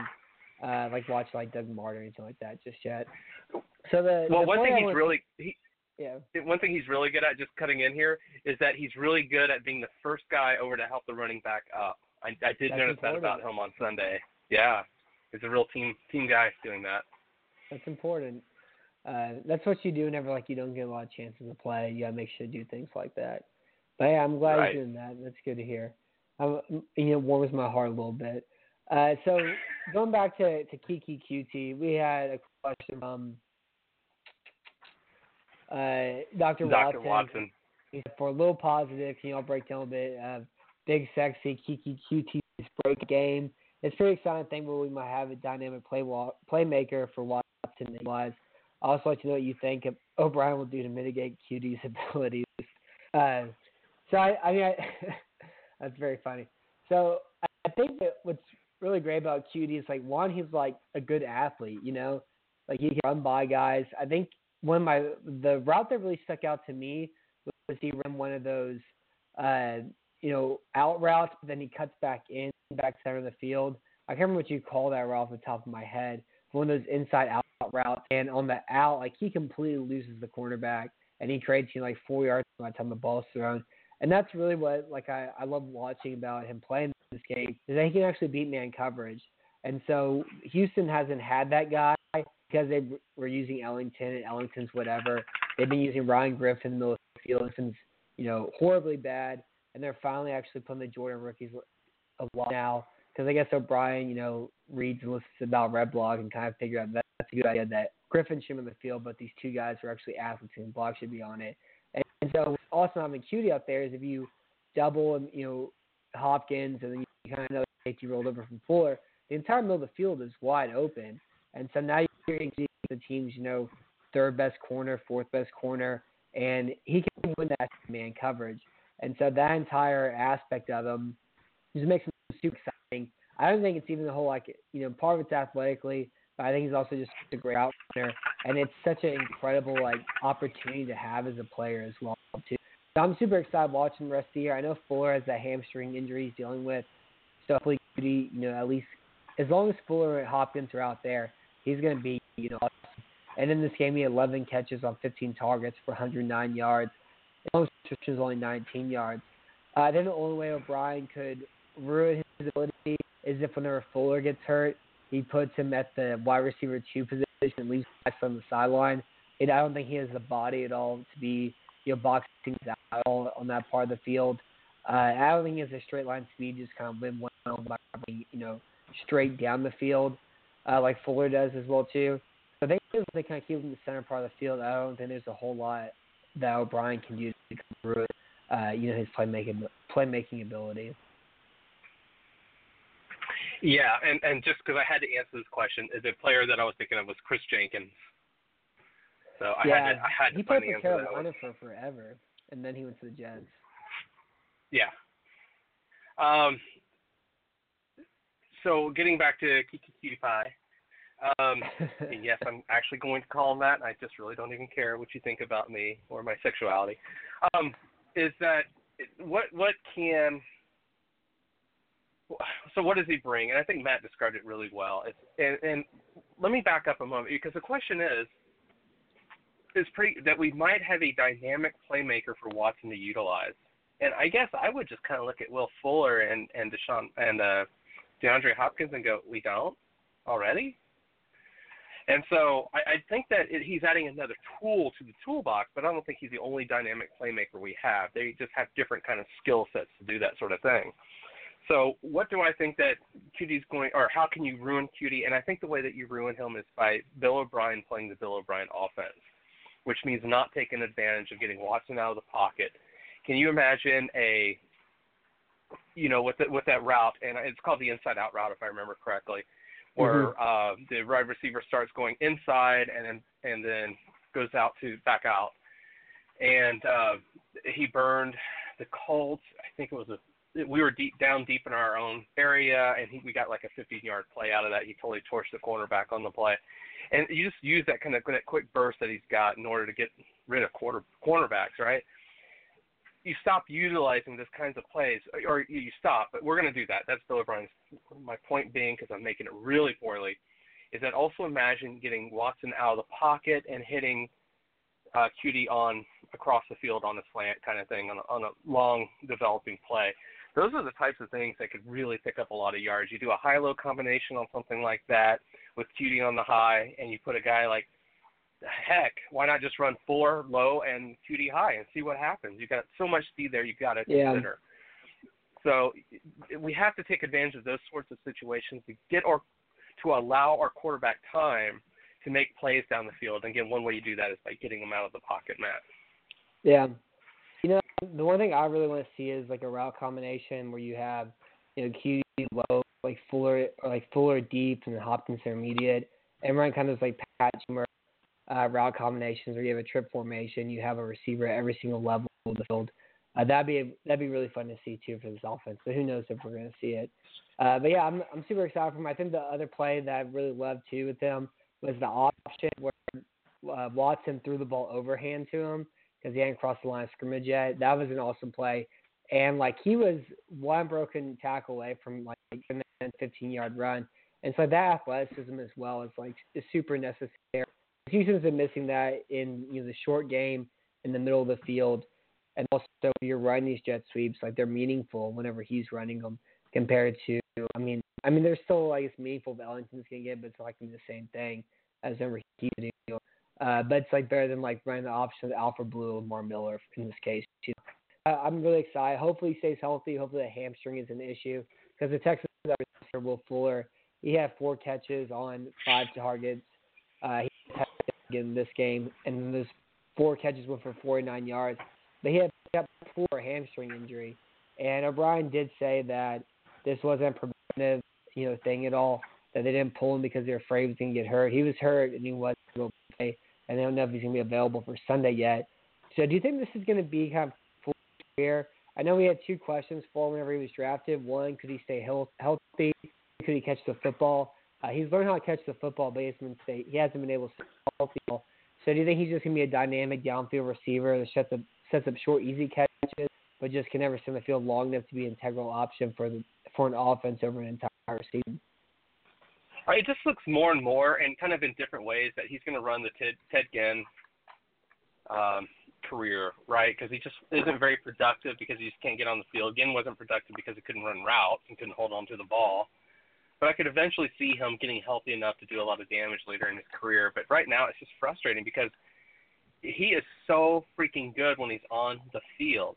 like watched like Doug Martin or anything like that just yet. So one thing he's really good at, just cutting in here, is that he's really good at being the first guy over to help the running back up. I did notice that about him on Sunday. Yeah, he's a real team guy doing that. That's important. That's what you do whenever, like, you don't get a lot of chances to play. You got to make sure to do things like that. But, yeah, I'm glad you're doing that. That's good to hear. It warms my heart a little bit. So going back to Keke Coutee, we had a question from Dr. Watson. He said, for a little positive, can y'all break down a bit of Big Sexy, Keke Coutee's break game? It's pretty exciting thing where we might have a dynamic playmaker for Watson and Wise. I'd also like to know what you think O'Brien will do to mitigate Coutee's abilities. So I mean, that's very funny. So I think that what's really great about Coutee is, like, one, he's, like, a good athlete, you know? Like, he can run by guys. I think one of the route that really stuck out to me was he ran one of those, out routes, but then he cuts back in, back center of the field. I can't remember what you call that route off the top of my head. One of those inside-out routes. And on the out, like, he completely loses the cornerback, and he creates, you know, like, 4 yards by the time the ball's thrown. And that's really what, like, I love watching about him playing this game, is that he can actually beat man coverage. And so Houston hasn't had that guy because they were using Ellington and Ellington's whatever. They've been using Ryan Griffin in the middle of the field. Ellington's, horribly bad. And they're finally actually putting the Jordan rookies a lot now because I guess O'Brien, reads and listens about Red Block and kind of figure out that's a good idea that Griffin should be in the field, but these two guys who are actually athletes and Block should be on it. And so what's awesome having Coutee out there is if you double and Hopkins and then you kind of know safety rolled over from Fuller, the entire middle of the field is wide open. And so now you're getting the team's, third best corner, fourth best corner, and he can win that man coverage. And so that entire aspect of him just makes him super exciting. I don't think it's even the whole, part of it's athletically, but I think he's also just a great route runner. And it's such an incredible, opportunity to have as a player as well, too. So I'm super excited watching the rest of the year. I know Fuller has that hamstring injury he's dealing with. So hopefully, at least as long as Fuller and Hopkins are out there, he's going to be, awesome. And in this game, he had 11 catches on 15 targets for 109 yards. His restriction is only 19 yards. Then the only way O'Brien could ruin his ability is if whenever Fuller gets hurt, he puts him at the wide receiver 2 position and leaves on the sideline. And I don't think he has the body at all to be, boxing out on that part of the field. I don't think he has a straight line speed, just kind of win one by, straight down the field, like Fuller does as well, too. So they kind of keep him in the center part of the field. I don't think there's a whole lot that O'Brien can do to improve, his playmaking ability. Yeah, and just because I had to answer this question, the player that I was thinking of was Chris Jenkins. So I had to find the answer. He played for Carolina for forever, and then he went to the Jets. Yeah. So getting back to Keke Coutee, and yes, I'm actually going to call him that. I just really don't even care what you think about me or my sexuality. Is that what can? So what does he bring? And I think Matt described it really well. And let me back up a moment because the question is pretty that we might have a dynamic playmaker for Watson to utilize. And I guess I would just kind of look at Will Fuller and Deshaun and DeAndre Hopkins and go, we don't already? And so I think that he's adding another tool to the toolbox, but I don't think he's the only dynamic playmaker we have. They just have different kind of skill sets to do that sort of thing. So what do I think that Coutee's going – or how can you ruin Coutee? And I think the way that you ruin him is by Bill O'Brien playing the Bill O'Brien offense, which means not taking advantage of getting Watson out of the pocket. Can you imagine a – with that route, and it's called the inside-out route if I remember correctly, where mm-hmm. The wide receiver starts going inside and then goes out to back out. And he burned the Colts. I think it was we were down deep in our own area, and we got like a 15-yard play out of that. He totally torched the cornerback on the play. And you just use that kind of that quick burst that he's got in order to get rid of cornerbacks, right? You stop utilizing those kinds of plays, or you stop, but we're going to do that. That's Bill O'Brien's. My point being, because I'm making it really poorly, is that also imagine getting Watson out of the pocket and hitting Coutee on across the field on a slant kind of thing, on a long developing play. Those are the types of things that could really pick up a lot of yards. You do a high-low combination on something like that with Coutee on the high, and you put a guy like, heck, why not just run 4 low and Coutee high and see what happens? You've got so much speed there you've got to consider. So we have to take advantage of those sorts of situations to allow our quarterback time to make plays down the field. And, again, one way you do that is by getting them out of the pocket, Matt. Yeah. You know, the one thing I really want to see is like a route combination where you have, you know, Coutee low, like Fuller, or like Fuller deep, and Hopkins intermediate, and run kind of like patch route combinations where you have a trip formation, you have a receiver at every single level of the field. That'd be really fun to see too for this offense. But who knows if we're going to see it? But yeah, I'm super excited for him. I think the other play that I really loved too with them was the option where Watson threw the ball overhand to him because he hadn't crossed the line of scrimmage yet. That was an awesome play, and like he was one broken tackle away from like a 15-yard run, and so that athleticism as well is like is super necessary. Houston's been missing that in, you know, the short game in the middle of the field. And also, if you're running these jet sweeps, like they're meaningful whenever he's running them compared to, I mean, they're still, I guess, meaningful that Ellington's going to get, but it's not like the same thing as whenever he's doing them. But it's like better than like running the option of Alfred Blue or Lamar Miller in this case. Too. I'm really excited. Hopefully he stays healthy. Hopefully the hamstring is an issue because the Texans receiver Will Fuller, he had 4 catches on 5 targets. He had in this game, and those 4 catches went for 49 yards. But he had a hamstring injury, and O'Brien did say that this wasn't a preventive, you know, thing at all. That they didn't pull him because they were afraid he was going to get hurt. He was hurt, and he wasn't going to play, and they don't know if he's going to be available for Sunday yet. So, do you think this is going to be kind of full career? I know we had 2 questions for him whenever he was drafted. One, could he stay healthy? Could he catch the football? He's learned how to catch the football, but he hasn't been able to stay healthy. So, do you think he's just going to be a dynamic downfield receiver that sets up short, easy catches, but just can never send the field long enough to be an integral option for an offense over an entire season? All right, it just looks more and more, and kind of in different ways, that he's going to run the Ted Ginn career, right? Because he just isn't very productive because he just can't get on the field. Ginn wasn't productive because he couldn't run routes and couldn't hold on to the ball. But I could eventually see him getting healthy enough to do a lot of damage later in his career. But right now it's just frustrating because he is so freaking good when he's on the field.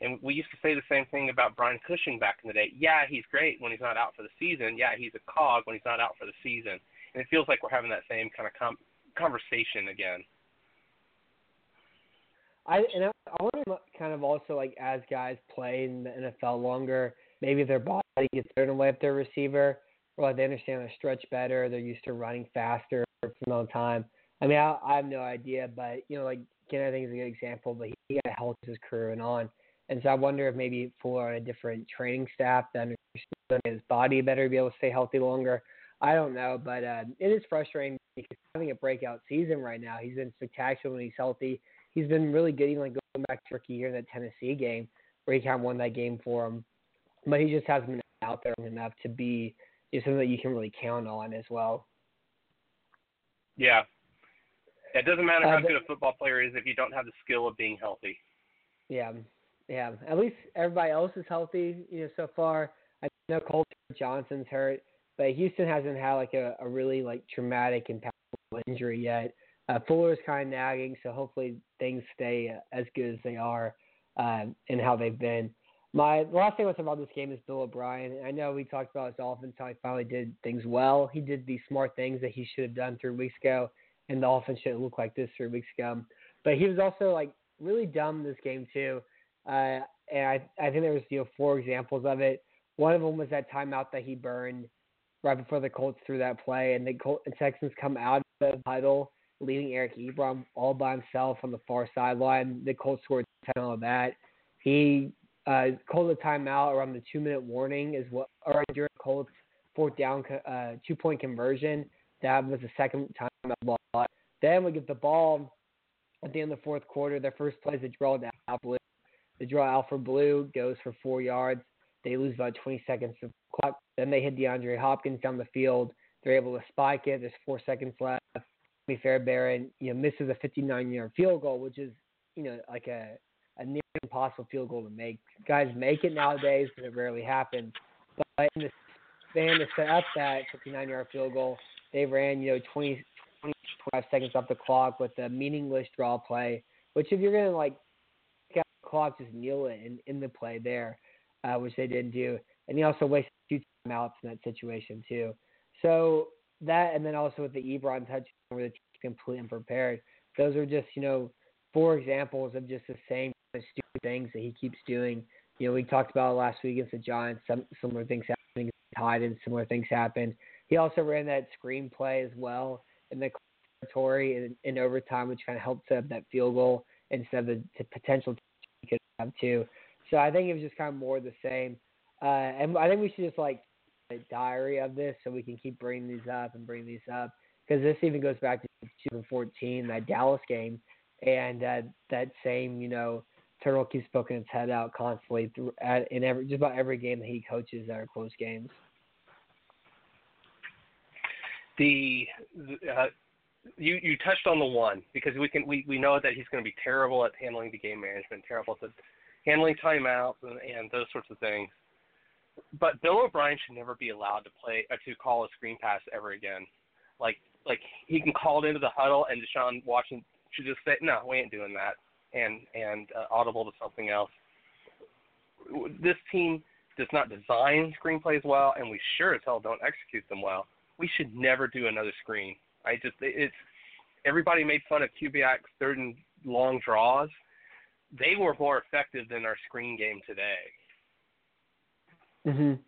And we used to say the same thing about Brian Cushing back in the day. Yeah, he's great when he's not out for the season. Yeah, he's a cog when he's not out for the season. And it feels like we're having that same kind of conversation again. I want to kind of also, like, as guys play in the NFL longer, maybe their body gets thrown away if they're a receiver, or they understand the stretch better, they're used to running faster for some time. I mean, I have no idea, but, you know, like, Ken, I think, is a good example, but he got help his career and on. And so I wonder if maybe Fuller on a different training staff that understands his body better, be able to stay healthy longer. I don't know, but it is frustrating because having a breakout season right now. He's been spectacular when he's healthy. He's been really good, even like going back to rookie year in that Tennessee game where he kind of won that game for him. But he just hasn't been out there enough to be something that you can really count on as well. Yeah. It doesn't matter how good a football player is if you don't have the skill of being healthy. Yeah, yeah. At least everybody else is healthy, you know, so far. I know Colter Johnson's hurt, but Houston hasn't had like a really like traumatic, impactful injury yet. Fuller's kind of nagging, so hopefully things stay as good as they are and how they've been. The last thing I want to talk about this game is Bill O'Brien. I know we talked about his offense, how he finally did things well. He did the smart things that he should have done 3 weeks ago. And the offense shouldn't look like this 3 weeks ago. But he was also, like, really dumb this game, too. And I think there was, you know, 4 examples of it. One of them was that timeout that he burned right before the Colts threw that play. And the Texans come out of the huddle, leaving Eric Ebron all by himself on the far sideline. The Colts scored 10 on that. He called a timeout around the 2-minute warning is what, or during Colts' 4th down 2-point conversion. That was the second time I lost. Then we get the ball at the end of the 4th quarter. Their first play is a draw to Alfred Blue. The draw Alfred Blue goes for 4 yards. They lose about 20 seconds of clock. Then they hit DeAndre Hopkins down the field. They're able to spike it. There's 4 seconds left. Tommy Fairbairn, you know, misses a 59-yard field goal, which is, you know, like a near impossible field goal to make. Guys make it nowadays, but it rarely happens. But in the span to set up that 59-yard field goal, they ran, you know, 25 seconds off the clock with a meaningless draw play, which if you're going to, like, get the clock, just kneel it in the play there, which they didn't do. And he also wasted 2 timeouts in that situation, too. So that, and then also with the Ebron touchdown where the team's completely unprepared, those are just, you know, 4 examples of just the same of stupid things that he keeps doing. You know, we talked about it last week against the Giants. Similar things happening. Titans, similar things happened. He also ran that screenplay as well in the territory in overtime, which kind of helped set up that field goal instead of the potential he could have too. So I think it was just kind of more of the same. And I think we should just like a diary of this so we can keep bringing these up and bringing these up, because this even goes back to 2014, that Dallas game, and that same, you know, Turtle keeps poking its head out constantly in just about every game that he coaches that are close games. You touched on the one, because we know that he's going to be terrible at handling the game management, terrible at handling timeouts and those sorts of things. But Bill O'Brien should never be allowed to play or to call a screen pass ever again. Like he can call it into the huddle, and Deshaun Watson should just say, "No, we ain't doing that," and audible to something else. This team does not design screenplays well, and we sure as hell don't execute them well. We should never do another screen. Everybody made fun of Kubiak's third and long draws. They were more effective than our screen game today. Mhm.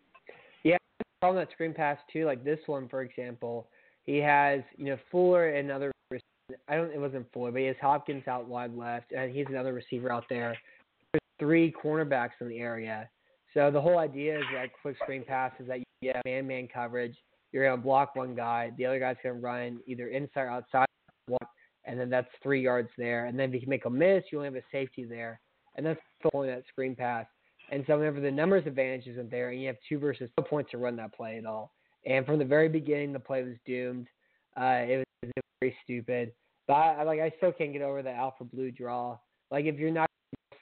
Yeah, on that screen pass too, like this one for example, he has, you know, Fuller and another. It wasn't Fuller, but he has Hopkins out wide left, and he's another receiver out there. There's three cornerbacks in the area, so the whole idea is that quick screen pass is that you get man-man coverage. You're gonna block one guy, the other guy's gonna run either inside or outside, and then that's 3 yards there. And then if you can make a miss, you only have a safety there, and that's the whole point of that screen pass. And so whenever the numbers advantage isn't there and you have 2 versus no points to run that play at all. And from the very beginning, the play was doomed. It was very stupid. But I still can't get over the Alfred Blue draw. Like, if you're not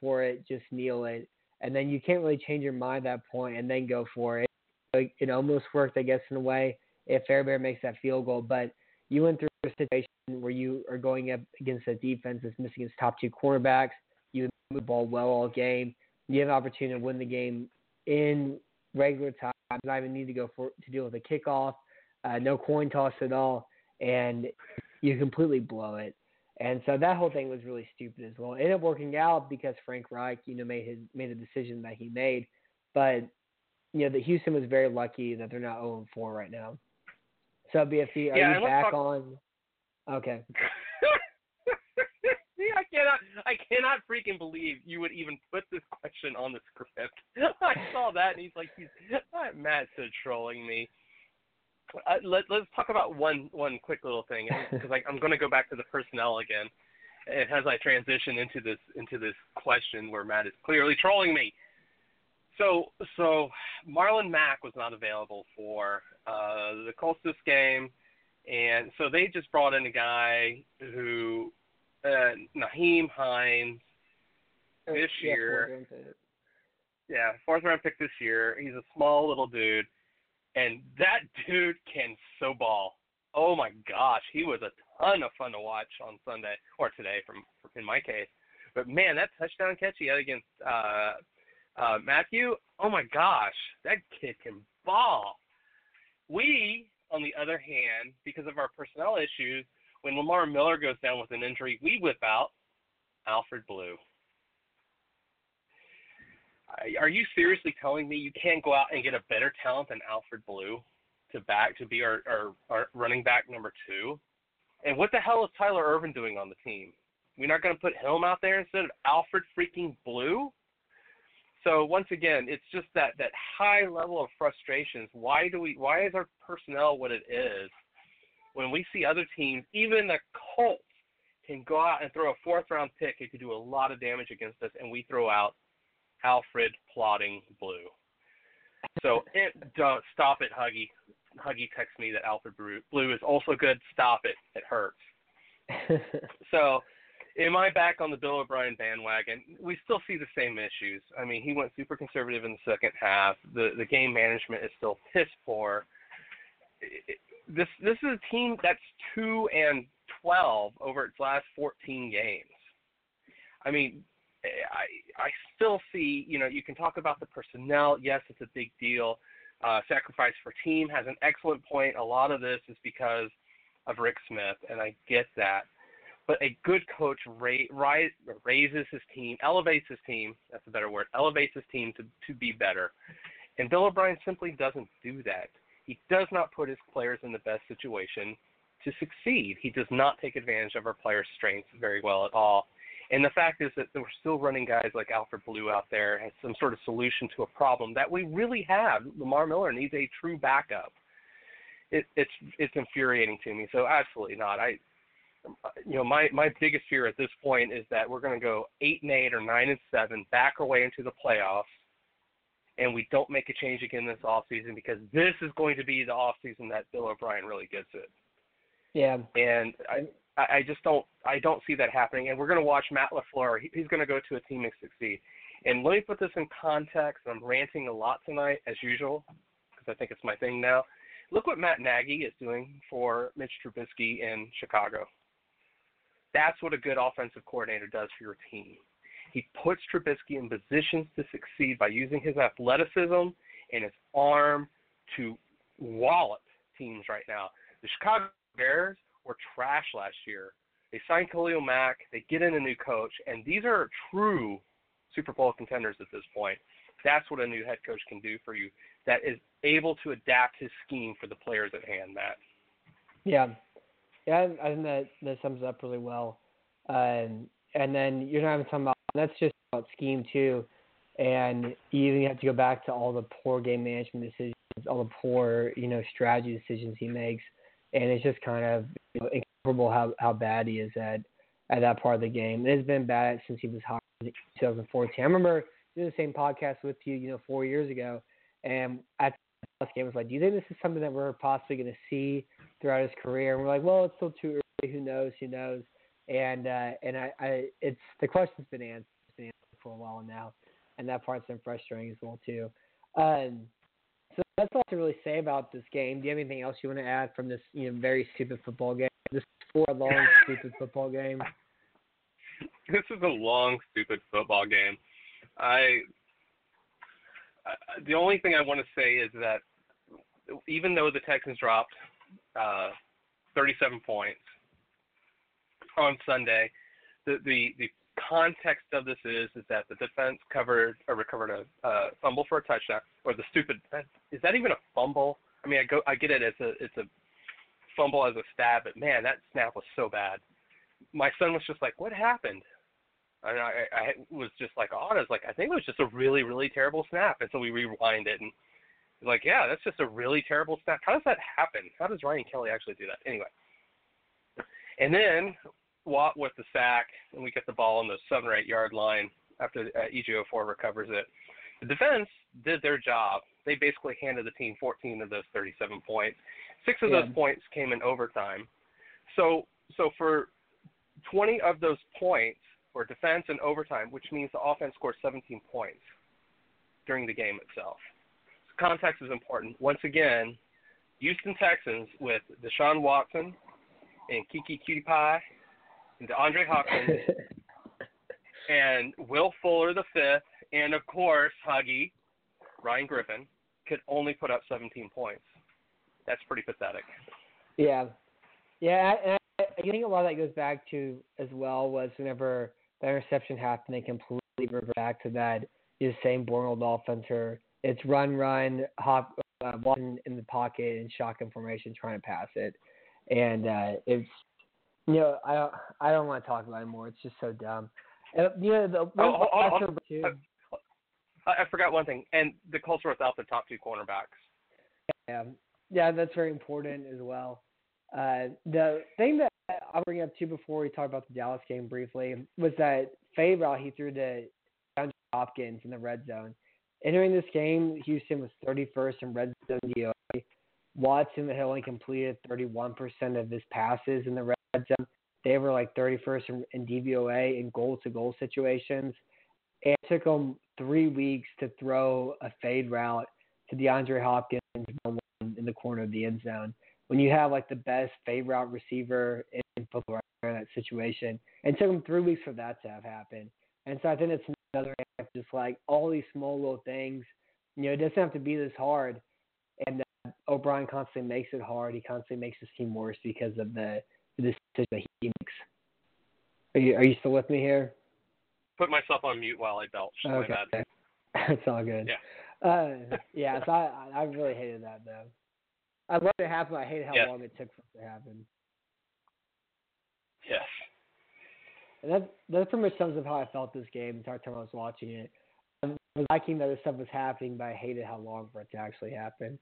for it, just kneel it. And then you can't really change your mind at that point and then go for it. Like, it almost worked, I guess, in a way, if Fairbairn makes that field goal. But you went through a situation where you are going up against a defense that's missing its top two cornerbacks. You move the ball well all game. You have an opportunity to win the game in regular time. Not even need to go to deal with a kickoff, no coin toss at all, and you completely blow it. And so that whole thing was really stupid as well. It ended up working out because Frank Reich, you know, made a decision that he made. But, you know, the Houston was very lucky that they're not 0-4 right now. So, BFD, are you back on? Okay. I cannot freaking believe you would even put this question on the script. I saw that, and he's Matt's so trolling me. Let's talk about one quick little thing, because I'm going to go back to the personnel again, and as I transition into this question where Matt is clearly trolling me. So Marlon Mack was not available for the Colts this game, and so they just brought in a guy who. Naheem Hines this year. Fourth round pick this year. He's a small little dude, and that dude can so ball. Oh my gosh, he was a ton of fun to watch on Sunday, or today from in my case. But man, that touchdown catch he had against Matthew, oh my gosh, that kid can ball. We, on the other hand, because of our personnel issues, when Lamar Miller goes down with an injury, we whip out Alfred Blue. Are you seriously telling me you can't go out and get a better talent than Alfred Blue to be our running back number 2? And what the hell is Tyler Ervin doing on the team? We're not going to put him out there instead of Alfred freaking Blue? So once again, it's just that high level of frustrations. Why is our personnel what it is? When we see other teams, even the Colts, can go out and throw a fourth-round pick, it could do a lot of damage against us, and we throw out Alfred plotting Blue. So don't stop it, Huggy. Huggy texts me that Alfred Blue is also good. Stop it. It hurts. So am I back on the Bill O'Brien bandwagon? We still see the same issues. I mean, he went super conservative in the second half. The game management is still piss poor. This is a team that's 2-12 over its last 14 games. I mean, I still see, you know, you can talk about the personnel. Yes, it's a big deal. Sacrifice for team has an excellent point. A lot of this is because of Rick Smith, and I get that. But a good coach raises his team, elevates his team, that's a better word, elevates his team to be better. And Bill O'Brien simply doesn't do that. He does not put his players in the best situation to succeed. He does not take advantage of our players' strengths very well at all. And the fact is that we're still running guys like Alfred Blue out there as some sort of solution to a problem that we really have. Lamar Miller needs a true backup. It's infuriating to me. So absolutely not. My biggest fear at this point is that we're going to go 8-8 or 9-7, back our way into the playoffs, and we don't make a change again this offseason, because this is going to be the offseason that Bill O'Brien really gets it. Yeah. And I just don't see that happening. And we're going to watch Matt LaFleur. He's going to go to a team and succeed. And let me put this in context. I'm ranting a lot tonight, as usual, because I think it's my thing now. Look what Matt Nagy is doing for Mitch Trubisky in Chicago. That's what a good offensive coordinator does for your team. He puts Trubisky in positions to succeed by using his athleticism and his arm to wallop teams right now. The Chicago Bears were trash last year. They signed Khalil Mack. They get in a new coach, and these are true Super Bowl contenders at this point. That's what a new head coach can do for you, that is able to adapt his scheme for the players at hand, Matt. Yeah, I think that sums up really well. And then you're not even talking about – that's just about scheme too. And you even have to go back to all the poor game management decisions, all the poor, strategy decisions he makes. And it's just kind of incomparable how bad he is at that part of the game. It has been bad since he was hired in 2014. I remember doing the same podcast with you, 4 years ago. And at the last game, I was like, do you think this is something that we're possibly going to see throughout his career? And we're like, well, it's still too early. Who knows? And it's the question's been answered for a while now, and that part's been frustrating as well too. So that's all to really say about this game. Do you have anything else you want to add from this very stupid football game? This is for a long stupid football game. This is a long stupid football game. I the only thing I want to say is that even though the Texans dropped 37 points on Sunday, the context of this is that the defense recovered a fumble for a touchdown, or the stupid defense. Is that even a fumble? I mean, I get it. It's a fumble as a stab, but man, that snap was so bad. My son was just like, "What happened?" And I was just like, "Oh," I was like, "I think it was just a really, really terrible snap." And so we rewind it and like, yeah, that's just a really terrible snap. How does that happen? How does Ryan Kelly actually do that? Anyway, and then Watt with the sack, and we get the ball on the 7 or 8 yard line after EG04 recovers it. The defense did their job. They basically handed the team 14 of those 37 points. 6 of those points came in overtime. So for 20 of those points were defense and overtime, which means the offense scored 17 points during the game itself. So context is important. Once again, Houston Texans with Deshaun Watson and Keke Coutee and DeAndre Hopkins and Will Fuller the fifth, and of course Huggy, Ryan Griffin, could only put up 17 points. That's pretty pathetic. Yeah. And I think a lot of that goes back to as well was whenever that interception happened, they completely revert back to that same boring old offense. It's run, hop, Watson in the pocket and shotgun formation trying to pass it, and it's. I don't want to talk about it anymore. It's just so dumb. I forgot one thing, and the Colts were without the top two cornerbacks. Yeah, that's very important as well. The thing that I'll bring up, too, before we talk about the Dallas game briefly, was that fade route he threw to DeAndre Hopkins in the red zone. Entering this game, Houston was 31st in red zone DOA. Watson had only completed 31% of his passes in the red zone. They were like 31st in DVOA in goal-to-goal situations. And it took them 3 weeks to throw a fade route to DeAndre Hopkins in the corner of the end zone. When you have like the best fade route receiver in football right there in that situation, and it took them 3 weeks for that to have happened. And so I think it's another just like all these small little things. It doesn't have to be this hard. And O'Brien constantly makes it hard. He constantly makes his team worse because of the decision that he makes. Are you still with me here? Put myself on mute while I belch. Okay. It's all good. Yeah. Yeah. So I really hated that though. I love it happen. I hate how long it took for it to happen. Yes. And that pretty much sums up how I felt this game. The entire time I was watching it, I was liking that this stuff was happening, but I hated how long for it to actually happen.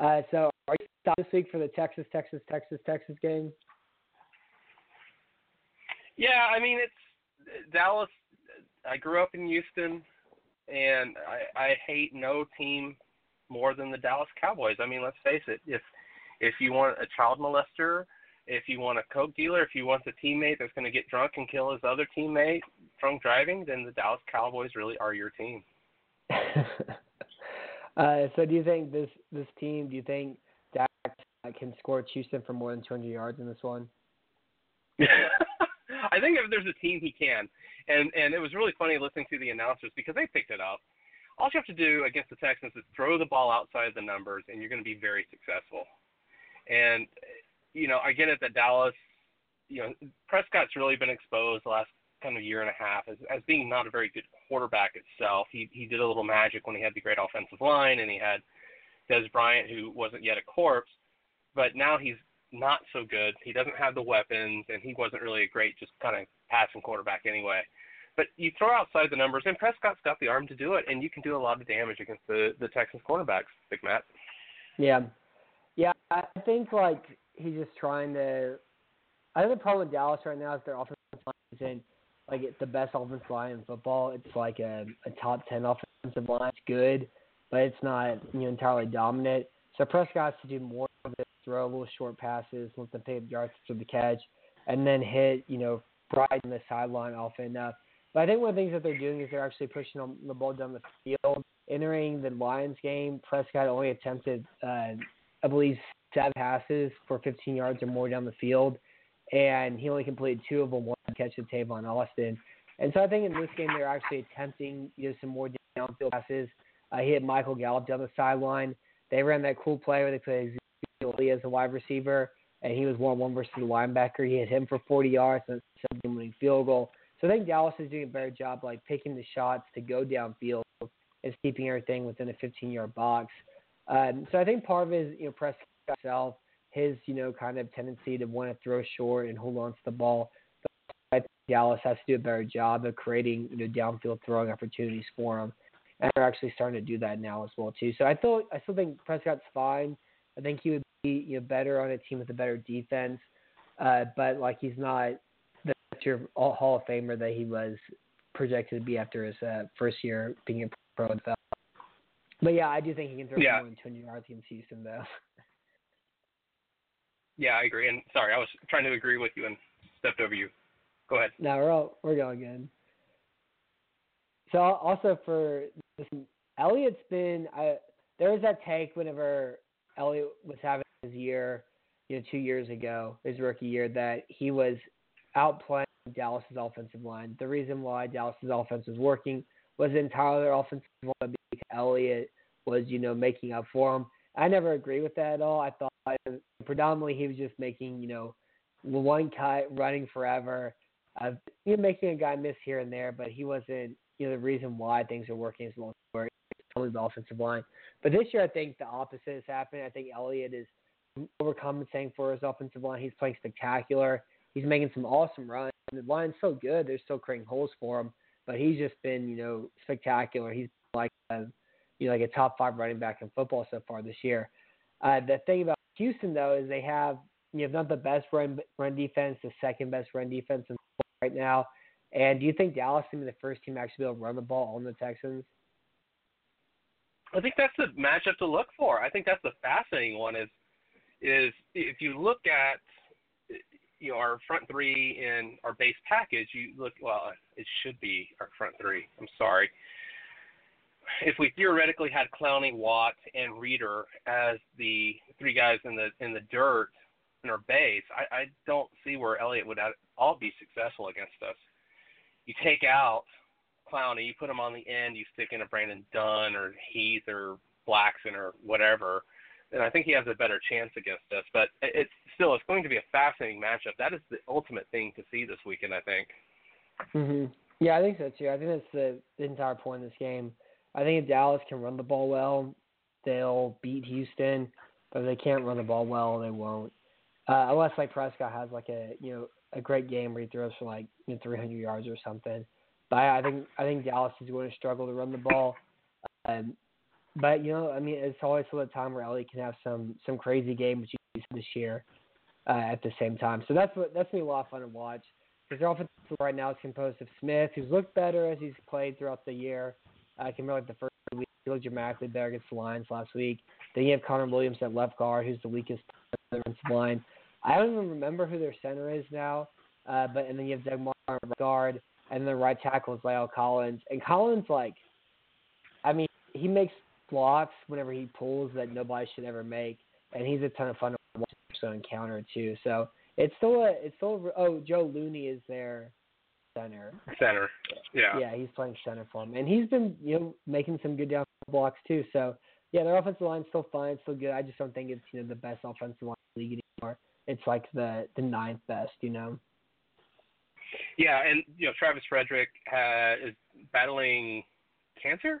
So are you stopped this week for the Texas game? Yeah, I mean, it's Dallas. I grew up in Houston, and I hate no team more than the Dallas Cowboys. I mean, let's face it. If you want a child molester, if you want a coke dealer, if you want the teammate that's going to get drunk and kill his other teammate drunk driving, then the Dallas Cowboys really are your team. So do you think this team, do you think Dak can score Houston for more than 200 yards in this one? I think if there's a team, he can. And it was really funny listening to the announcers because they picked it up. All you have to do against the Texans is throw the ball outside the numbers, and you're going to be very successful. And, you know, I get it that Dallas, you know, Prescott's really been exposed the last kind of year and a half as being not a very good quarterback itself. He did a little magic when he had the great offensive line, and he had Dez Bryant, who wasn't yet a corpse. But now he's not so good. He doesn't have the weapons, and he wasn't really a great just kind of passing quarterback anyway. But you throw outside the numbers, and Prescott's got the arm to do it, and you can do a lot of damage against the Texans cornerbacks, Big Matt. Yeah. Yeah, I think, like, he's just trying to – I think the problem with Dallas right now is their offensive line isn't, like, it's the best offensive line in football. It's like a top 10 offensive line. It's good, but it's not, you know, entirely dominant. So Prescott has to do more of this, throw little short passes, let them pick up yards to the catch, and then hit, you know, Bright on the sideline often enough. But I think one of the things that they're doing is they're actually pushing the ball down the field. Entering the Lions game, Prescott only attempted, I believe, 7 passes for 15 yards or more down the field, and he only completed 2 of them, 1 catch to Tavon Austin. And so I think in this game they're actually attempting, you know, some more downfield passes. He hit Michael Gallup down the sideline. They ran that cool play where they played Ezekiel as a wide receiver, and he was 1-on-1 versus the linebacker. He hit him for 40 yards and a 70-winning field goal. So I think Dallas is doing a better job, like, picking the shots to go downfield and keeping everything within a 15-yard box. So I think part of his, you know, press himself, his, you know, kind of tendency to want to throw short and hold on to the ball. But I think Dallas has to do a better job of creating, you know, downfield throwing opportunities for him. And they're actually starting to do that now as well, too. So I still think Prescott's fine. I think he would be, you know, better on a team with a better defense. But, like, he's not the Hall of Famer that he was projected to be after his first year being a pro NFL. But, yeah, I do think he can throw more than 200 yards against Houston, though. Yeah, I agree. And, sorry, I was trying to agree with you and stepped over you. Go ahead. No, we're going good. So, also for this, Elliott's been there was that take whenever Elliott was having his year, you know, 2 years ago, his rookie year, that he was outplaying Dallas' offensive line. The reason why Dallas' offense was working was entirely their offensive line because Elliott was, you know, making up for him. I never agree with that at all. I thought predominantly he was just making, you know, one cut, running forever, you know, making a guy miss here and there, but he wasn't, you know, the reason why things are working as well as working. Only the offensive line. But this year I think the opposite has happened. I think Elliott is overcompensating for his offensive line. He's playing spectacular. He's making some awesome runs. The line's so good, they're still creating holes for him. But he's just been, you know, spectacular. He's like a top 5 running back in football so far this year. The thing about Houston though is they have, you know, not the best run defense, the second best run defense in football right now. And do you think Dallas can be the first team to actually be able to run the ball on the Texans? I think that's the matchup to look for. I think that's the fascinating one is if you look at, you know, our front three in our base package, it should be our front three. I'm sorry. If we theoretically had Clowney, Watt, and Reader as the three guys in the dirt in our base, I don't see where Elliott would at all be successful against us. You take out Clowney, you put him on the end, you stick in a Brandon Dunn or Heath or Blackson or whatever, and I think he has a better chance against us. But it's going to be a fascinating matchup. That is the ultimate thing to see this weekend, I think. Mm-hmm. Yeah, I think so too. I think that's the entire point of this game. I think if Dallas can run the ball well, they'll beat Houston. But if they can't run the ball well, they won't. Unless like Prescott has like a great game where he throws for 300 yards or something. But I think Dallas is going to struggle to run the ball. But it's always a time where LA can have some crazy game, which you see this year at the same time. So that's gonna be a lot of fun to watch. Because their offense right now is composed of Smith, who's looked better as he's played throughout the year. I can remember the first week he looked dramatically better against the Lions last week. Then you have Connor Williams at left guard, who's the weakest player in the line. I don't even remember who their center is now. And then you have Doug Martin at right guard, and then right tackle is Lyle Collins. And Collins, he makes blocks whenever he pulls that nobody should ever make, and he's a ton of fun to watch on counter too. So Joe Looney is their center. Center, yeah. Yeah, he's playing center for him, and he's been making some good down blocks too. So yeah, their offensive line's still fine, still good. I just don't think it's the best offensive line in the league anymore. It's like the ninth best, Yeah, and Travis Frederick is battling cancer.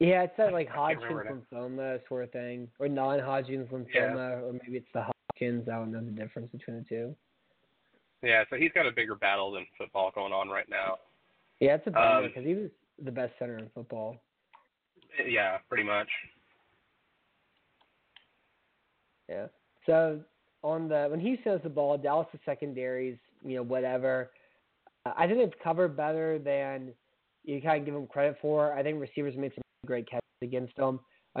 Yeah, it's that Hodgkin's lymphoma sort of thing, or non-Hodgkin's lymphoma, or maybe it's the Hodgkin's. I don't know the difference between the two. Yeah, so he's got a bigger battle than football going on right now. Yeah, it's a battle because he was the best center in football. Yeah, pretty much. Yeah. So when Houston has the ball, Dallas' secondaries, whatever. I think they've covered better than you kind of give them credit for. I think receivers made some great catches against them.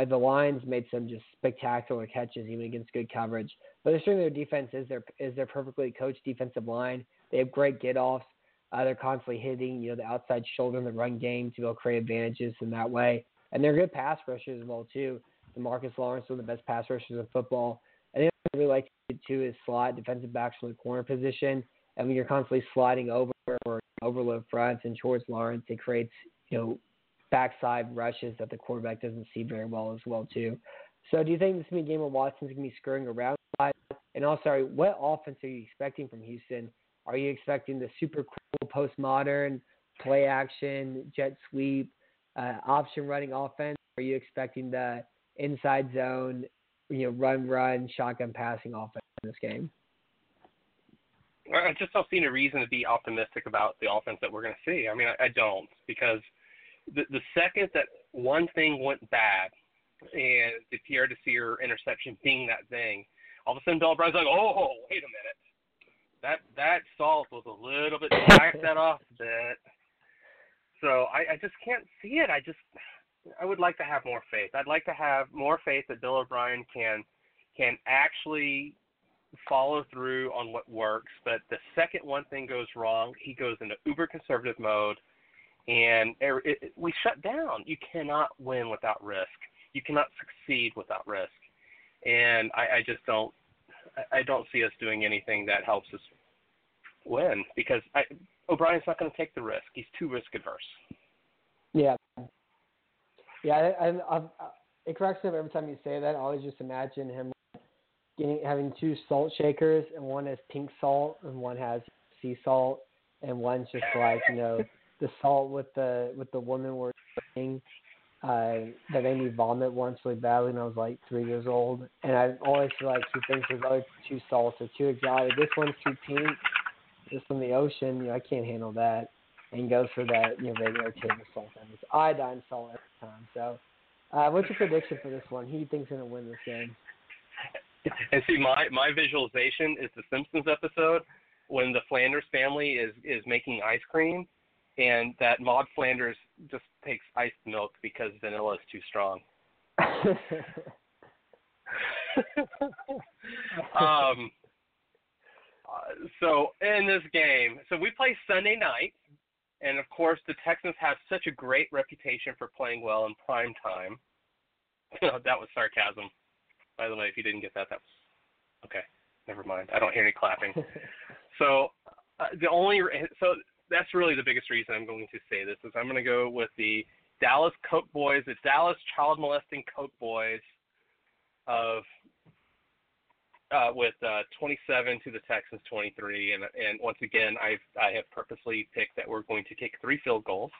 The Lions made some just spectacular catches even against good coverage. But the strength of their defense is their perfectly coached defensive line. They have great get-offs. They're constantly hitting the outside shoulder in the run game to be able to create advantages in that way. And they're good pass rushers as well too. DeMarcus Lawrence, one of the best pass rushers in football. And I really like to do too is slide defensive backs from the corner position. And when you're constantly sliding over or overload fronts and towards Lawrence, it creates backside rushes that the quarterback doesn't see very well as well too. So do you think this is going to be a game where Watson's going to be screwing around? And also, what offense are you expecting from Houston? Are you expecting the super cool postmodern play action, jet sweep, option running offense? Or are you expecting the inside zone, run, shotgun passing offense in this game? I just don't see any reason to be optimistic about the offense that we're going to see. I mean, I don't, because the second that one thing went bad, and the Pierre Desir interception being that thing, all of a sudden Bill O'Brien's like, oh, wait a minute. That salt was a little bit – back that off a bit. So I just can't see it. I would like to have more faith. I'd like to have more faith that Bill O'Brien can actually follow through on what works. But the second one thing goes wrong, he goes into uber-conservative mode. And we shut down. You cannot win without risk. You cannot succeed without risk. And I just don't. I don't see us doing anything that helps us win because O'Brien's not going to take the risk. He's too risk adverse. Yeah. Yeah. It cracks me up every time you say that. I always just imagine him having two salt shakers, and one has pink salt, and one has sea salt, and one's just the salt with the woman we're dating that made me vomit once really badly when I was 3 years old. And I always feel like she thinks there's other two salts are too exotic. This one's too pink. This from the ocean. I can't handle that. And goes for that regular table salt. And it's iodine salt every time. So what's your prediction for this one? Who do you think's going to win this game? And see, my visualization is the Simpsons episode when the Flanders family is making ice cream. And that Maude Flanders just takes iced milk because vanilla is too strong. So in this game, we play Sunday night, and of course the Texans have such a great reputation for playing well in prime time. That was sarcasm, by the way. If you didn't get that, that was okay. Never mind. I don't hear any clapping. That's really the biggest reason I'm going to say this is I'm going to go with the Dallas Coke Boys, the Dallas child molesting Coke Boys of with 27 to the Texans 23, and once again, I have purposely picked that we're going to kick 3 field goals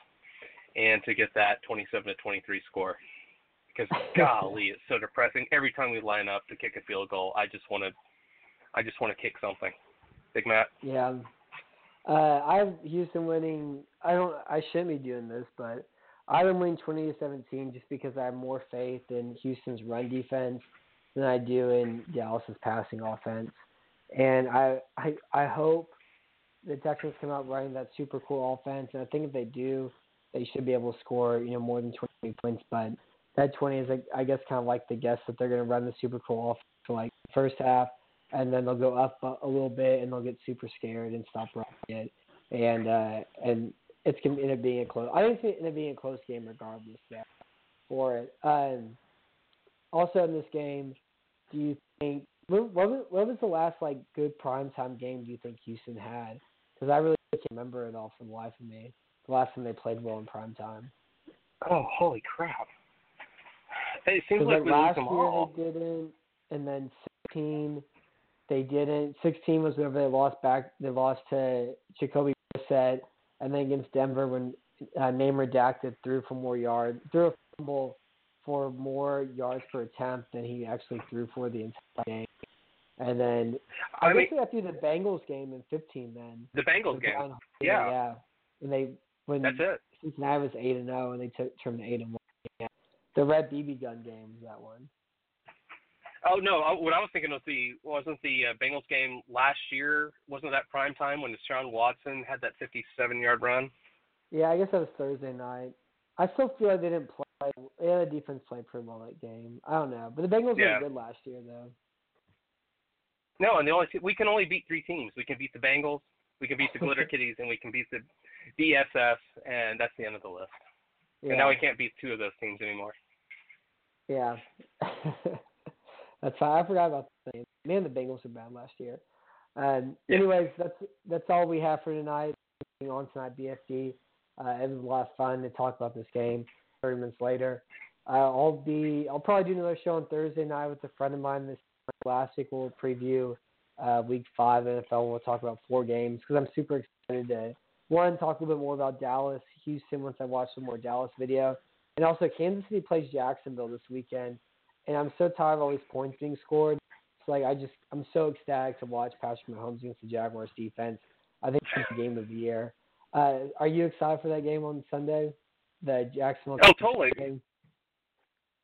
and to get that 27-23 score, because golly, it's so depressing every time we line up to kick a field goal. I just want to kick something. Big Matt. Yeah, I have Houston winning. I shouldn't be doing this, but I am winning 20-17 just because I have more faith in Houston's run defense than I do in Dallas's passing offense. And I hope the Texans come out running that super cool offense. And I think if they do, they should be able to score, more than 20 points. But that 20 is, I guess, kind of like the guess that they're going to run the super cool offense for like the first half, and then they'll go up a little bit and they'll get super scared and stop running it. And it's going to end up being a close. I think it's going to end up being a close game regardless. Yeah, for it. Also in this game, do you think what was the last good primetime game do you think Houston had? Because I really can't remember it all for the life of me. The last time they played well in primetime. Oh, holy crap! It seems like we lose them all. Last year they didn't, and then 16 they didn't. 16 was whenever they lost back. They lost to Jacoby Brissett. And then against Denver, when name redacted threw a fumble for more yards per attempt than he actually threw for the entire game. And then I guess after the Bengals game in 15, then the Bengals game, yeah. And that's it. Cincinnati was 8-0, and they turned to 8-1. Yeah. The Red BB gun game was that one. Oh no! What I was thinking was wasn't the Bengals game last year? Wasn't that prime time when Deshaun Watson had that 57-yard run? Yeah, I guess that was Thursday night. I still feel like they didn't play. Yeah, the defense played pretty well that game. I don't know, but the Bengals were good last year, though. No, and we can only beat 3 teams. We can beat the Bengals, we can beat the Glitter Kitties, and we can beat the BSS, and that's the end of the list. Yeah. And now we can't beat 2 of those teams anymore. Yeah. That's fine. I forgot about the Bengals. Man, the Bengals were bad last year. Anyways, that's all we have for tonight. On tonight, BFD. It was a lot of fun to talk about this game 30 minutes later. I'll probably do another show on Thursday night with a friend of mine. This last week we'll preview Week 5 NFL. We'll talk about 4 games because I'm super excited to talk a little bit more about Dallas, Houston once I watch some more Dallas video, and also Kansas City plays Jacksonville this weekend. And I'm so tired of all these points being scored. It's I'm so ecstatic to watch Patrick Mahomes against the Jaguars defense. I think it's the game of the year. Are you excited for that game on Sunday? The Jacksonville game? Oh, totally. Game?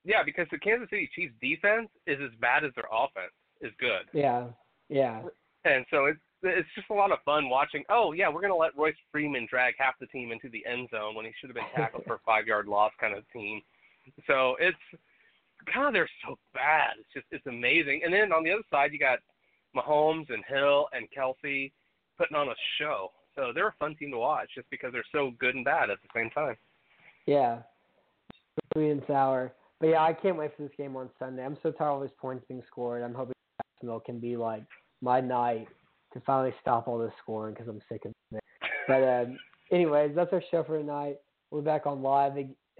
Yeah, because the Kansas City Chiefs defense is as bad as their offense is good. Yeah, yeah. And so it's just a lot of fun watching. Oh, yeah, we're going to let Royce Freeman drag half the team into the end zone when he should have been tackled for a 5-yard loss kind of team. So it's... God, they're so bad. It's amazing. And then on the other side, you got Mahomes and Hill and Kelsey putting on a show. So they're a fun team to watch just because they're so good and bad at the same time. Yeah. Sweet and sour. But, yeah, I can't wait for this game on Sunday. I'm so tired of all these points being scored. I'm hoping Jacksonville can be, my night to finally stop all this scoring because I'm sick of it. But, anyways, that's our show for tonight. We'll be back on live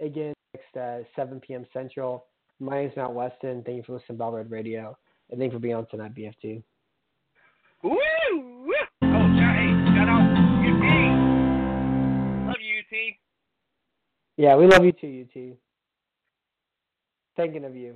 again next 7 p.m. Central. My name's Matt Weston. Thank you for listening to Bob Red Radio. And thank you for being on tonight, BF2. Woo! Woo! Oh, shout out UT. Love you, UT. Yeah, we love you too, UT. Thinking of you.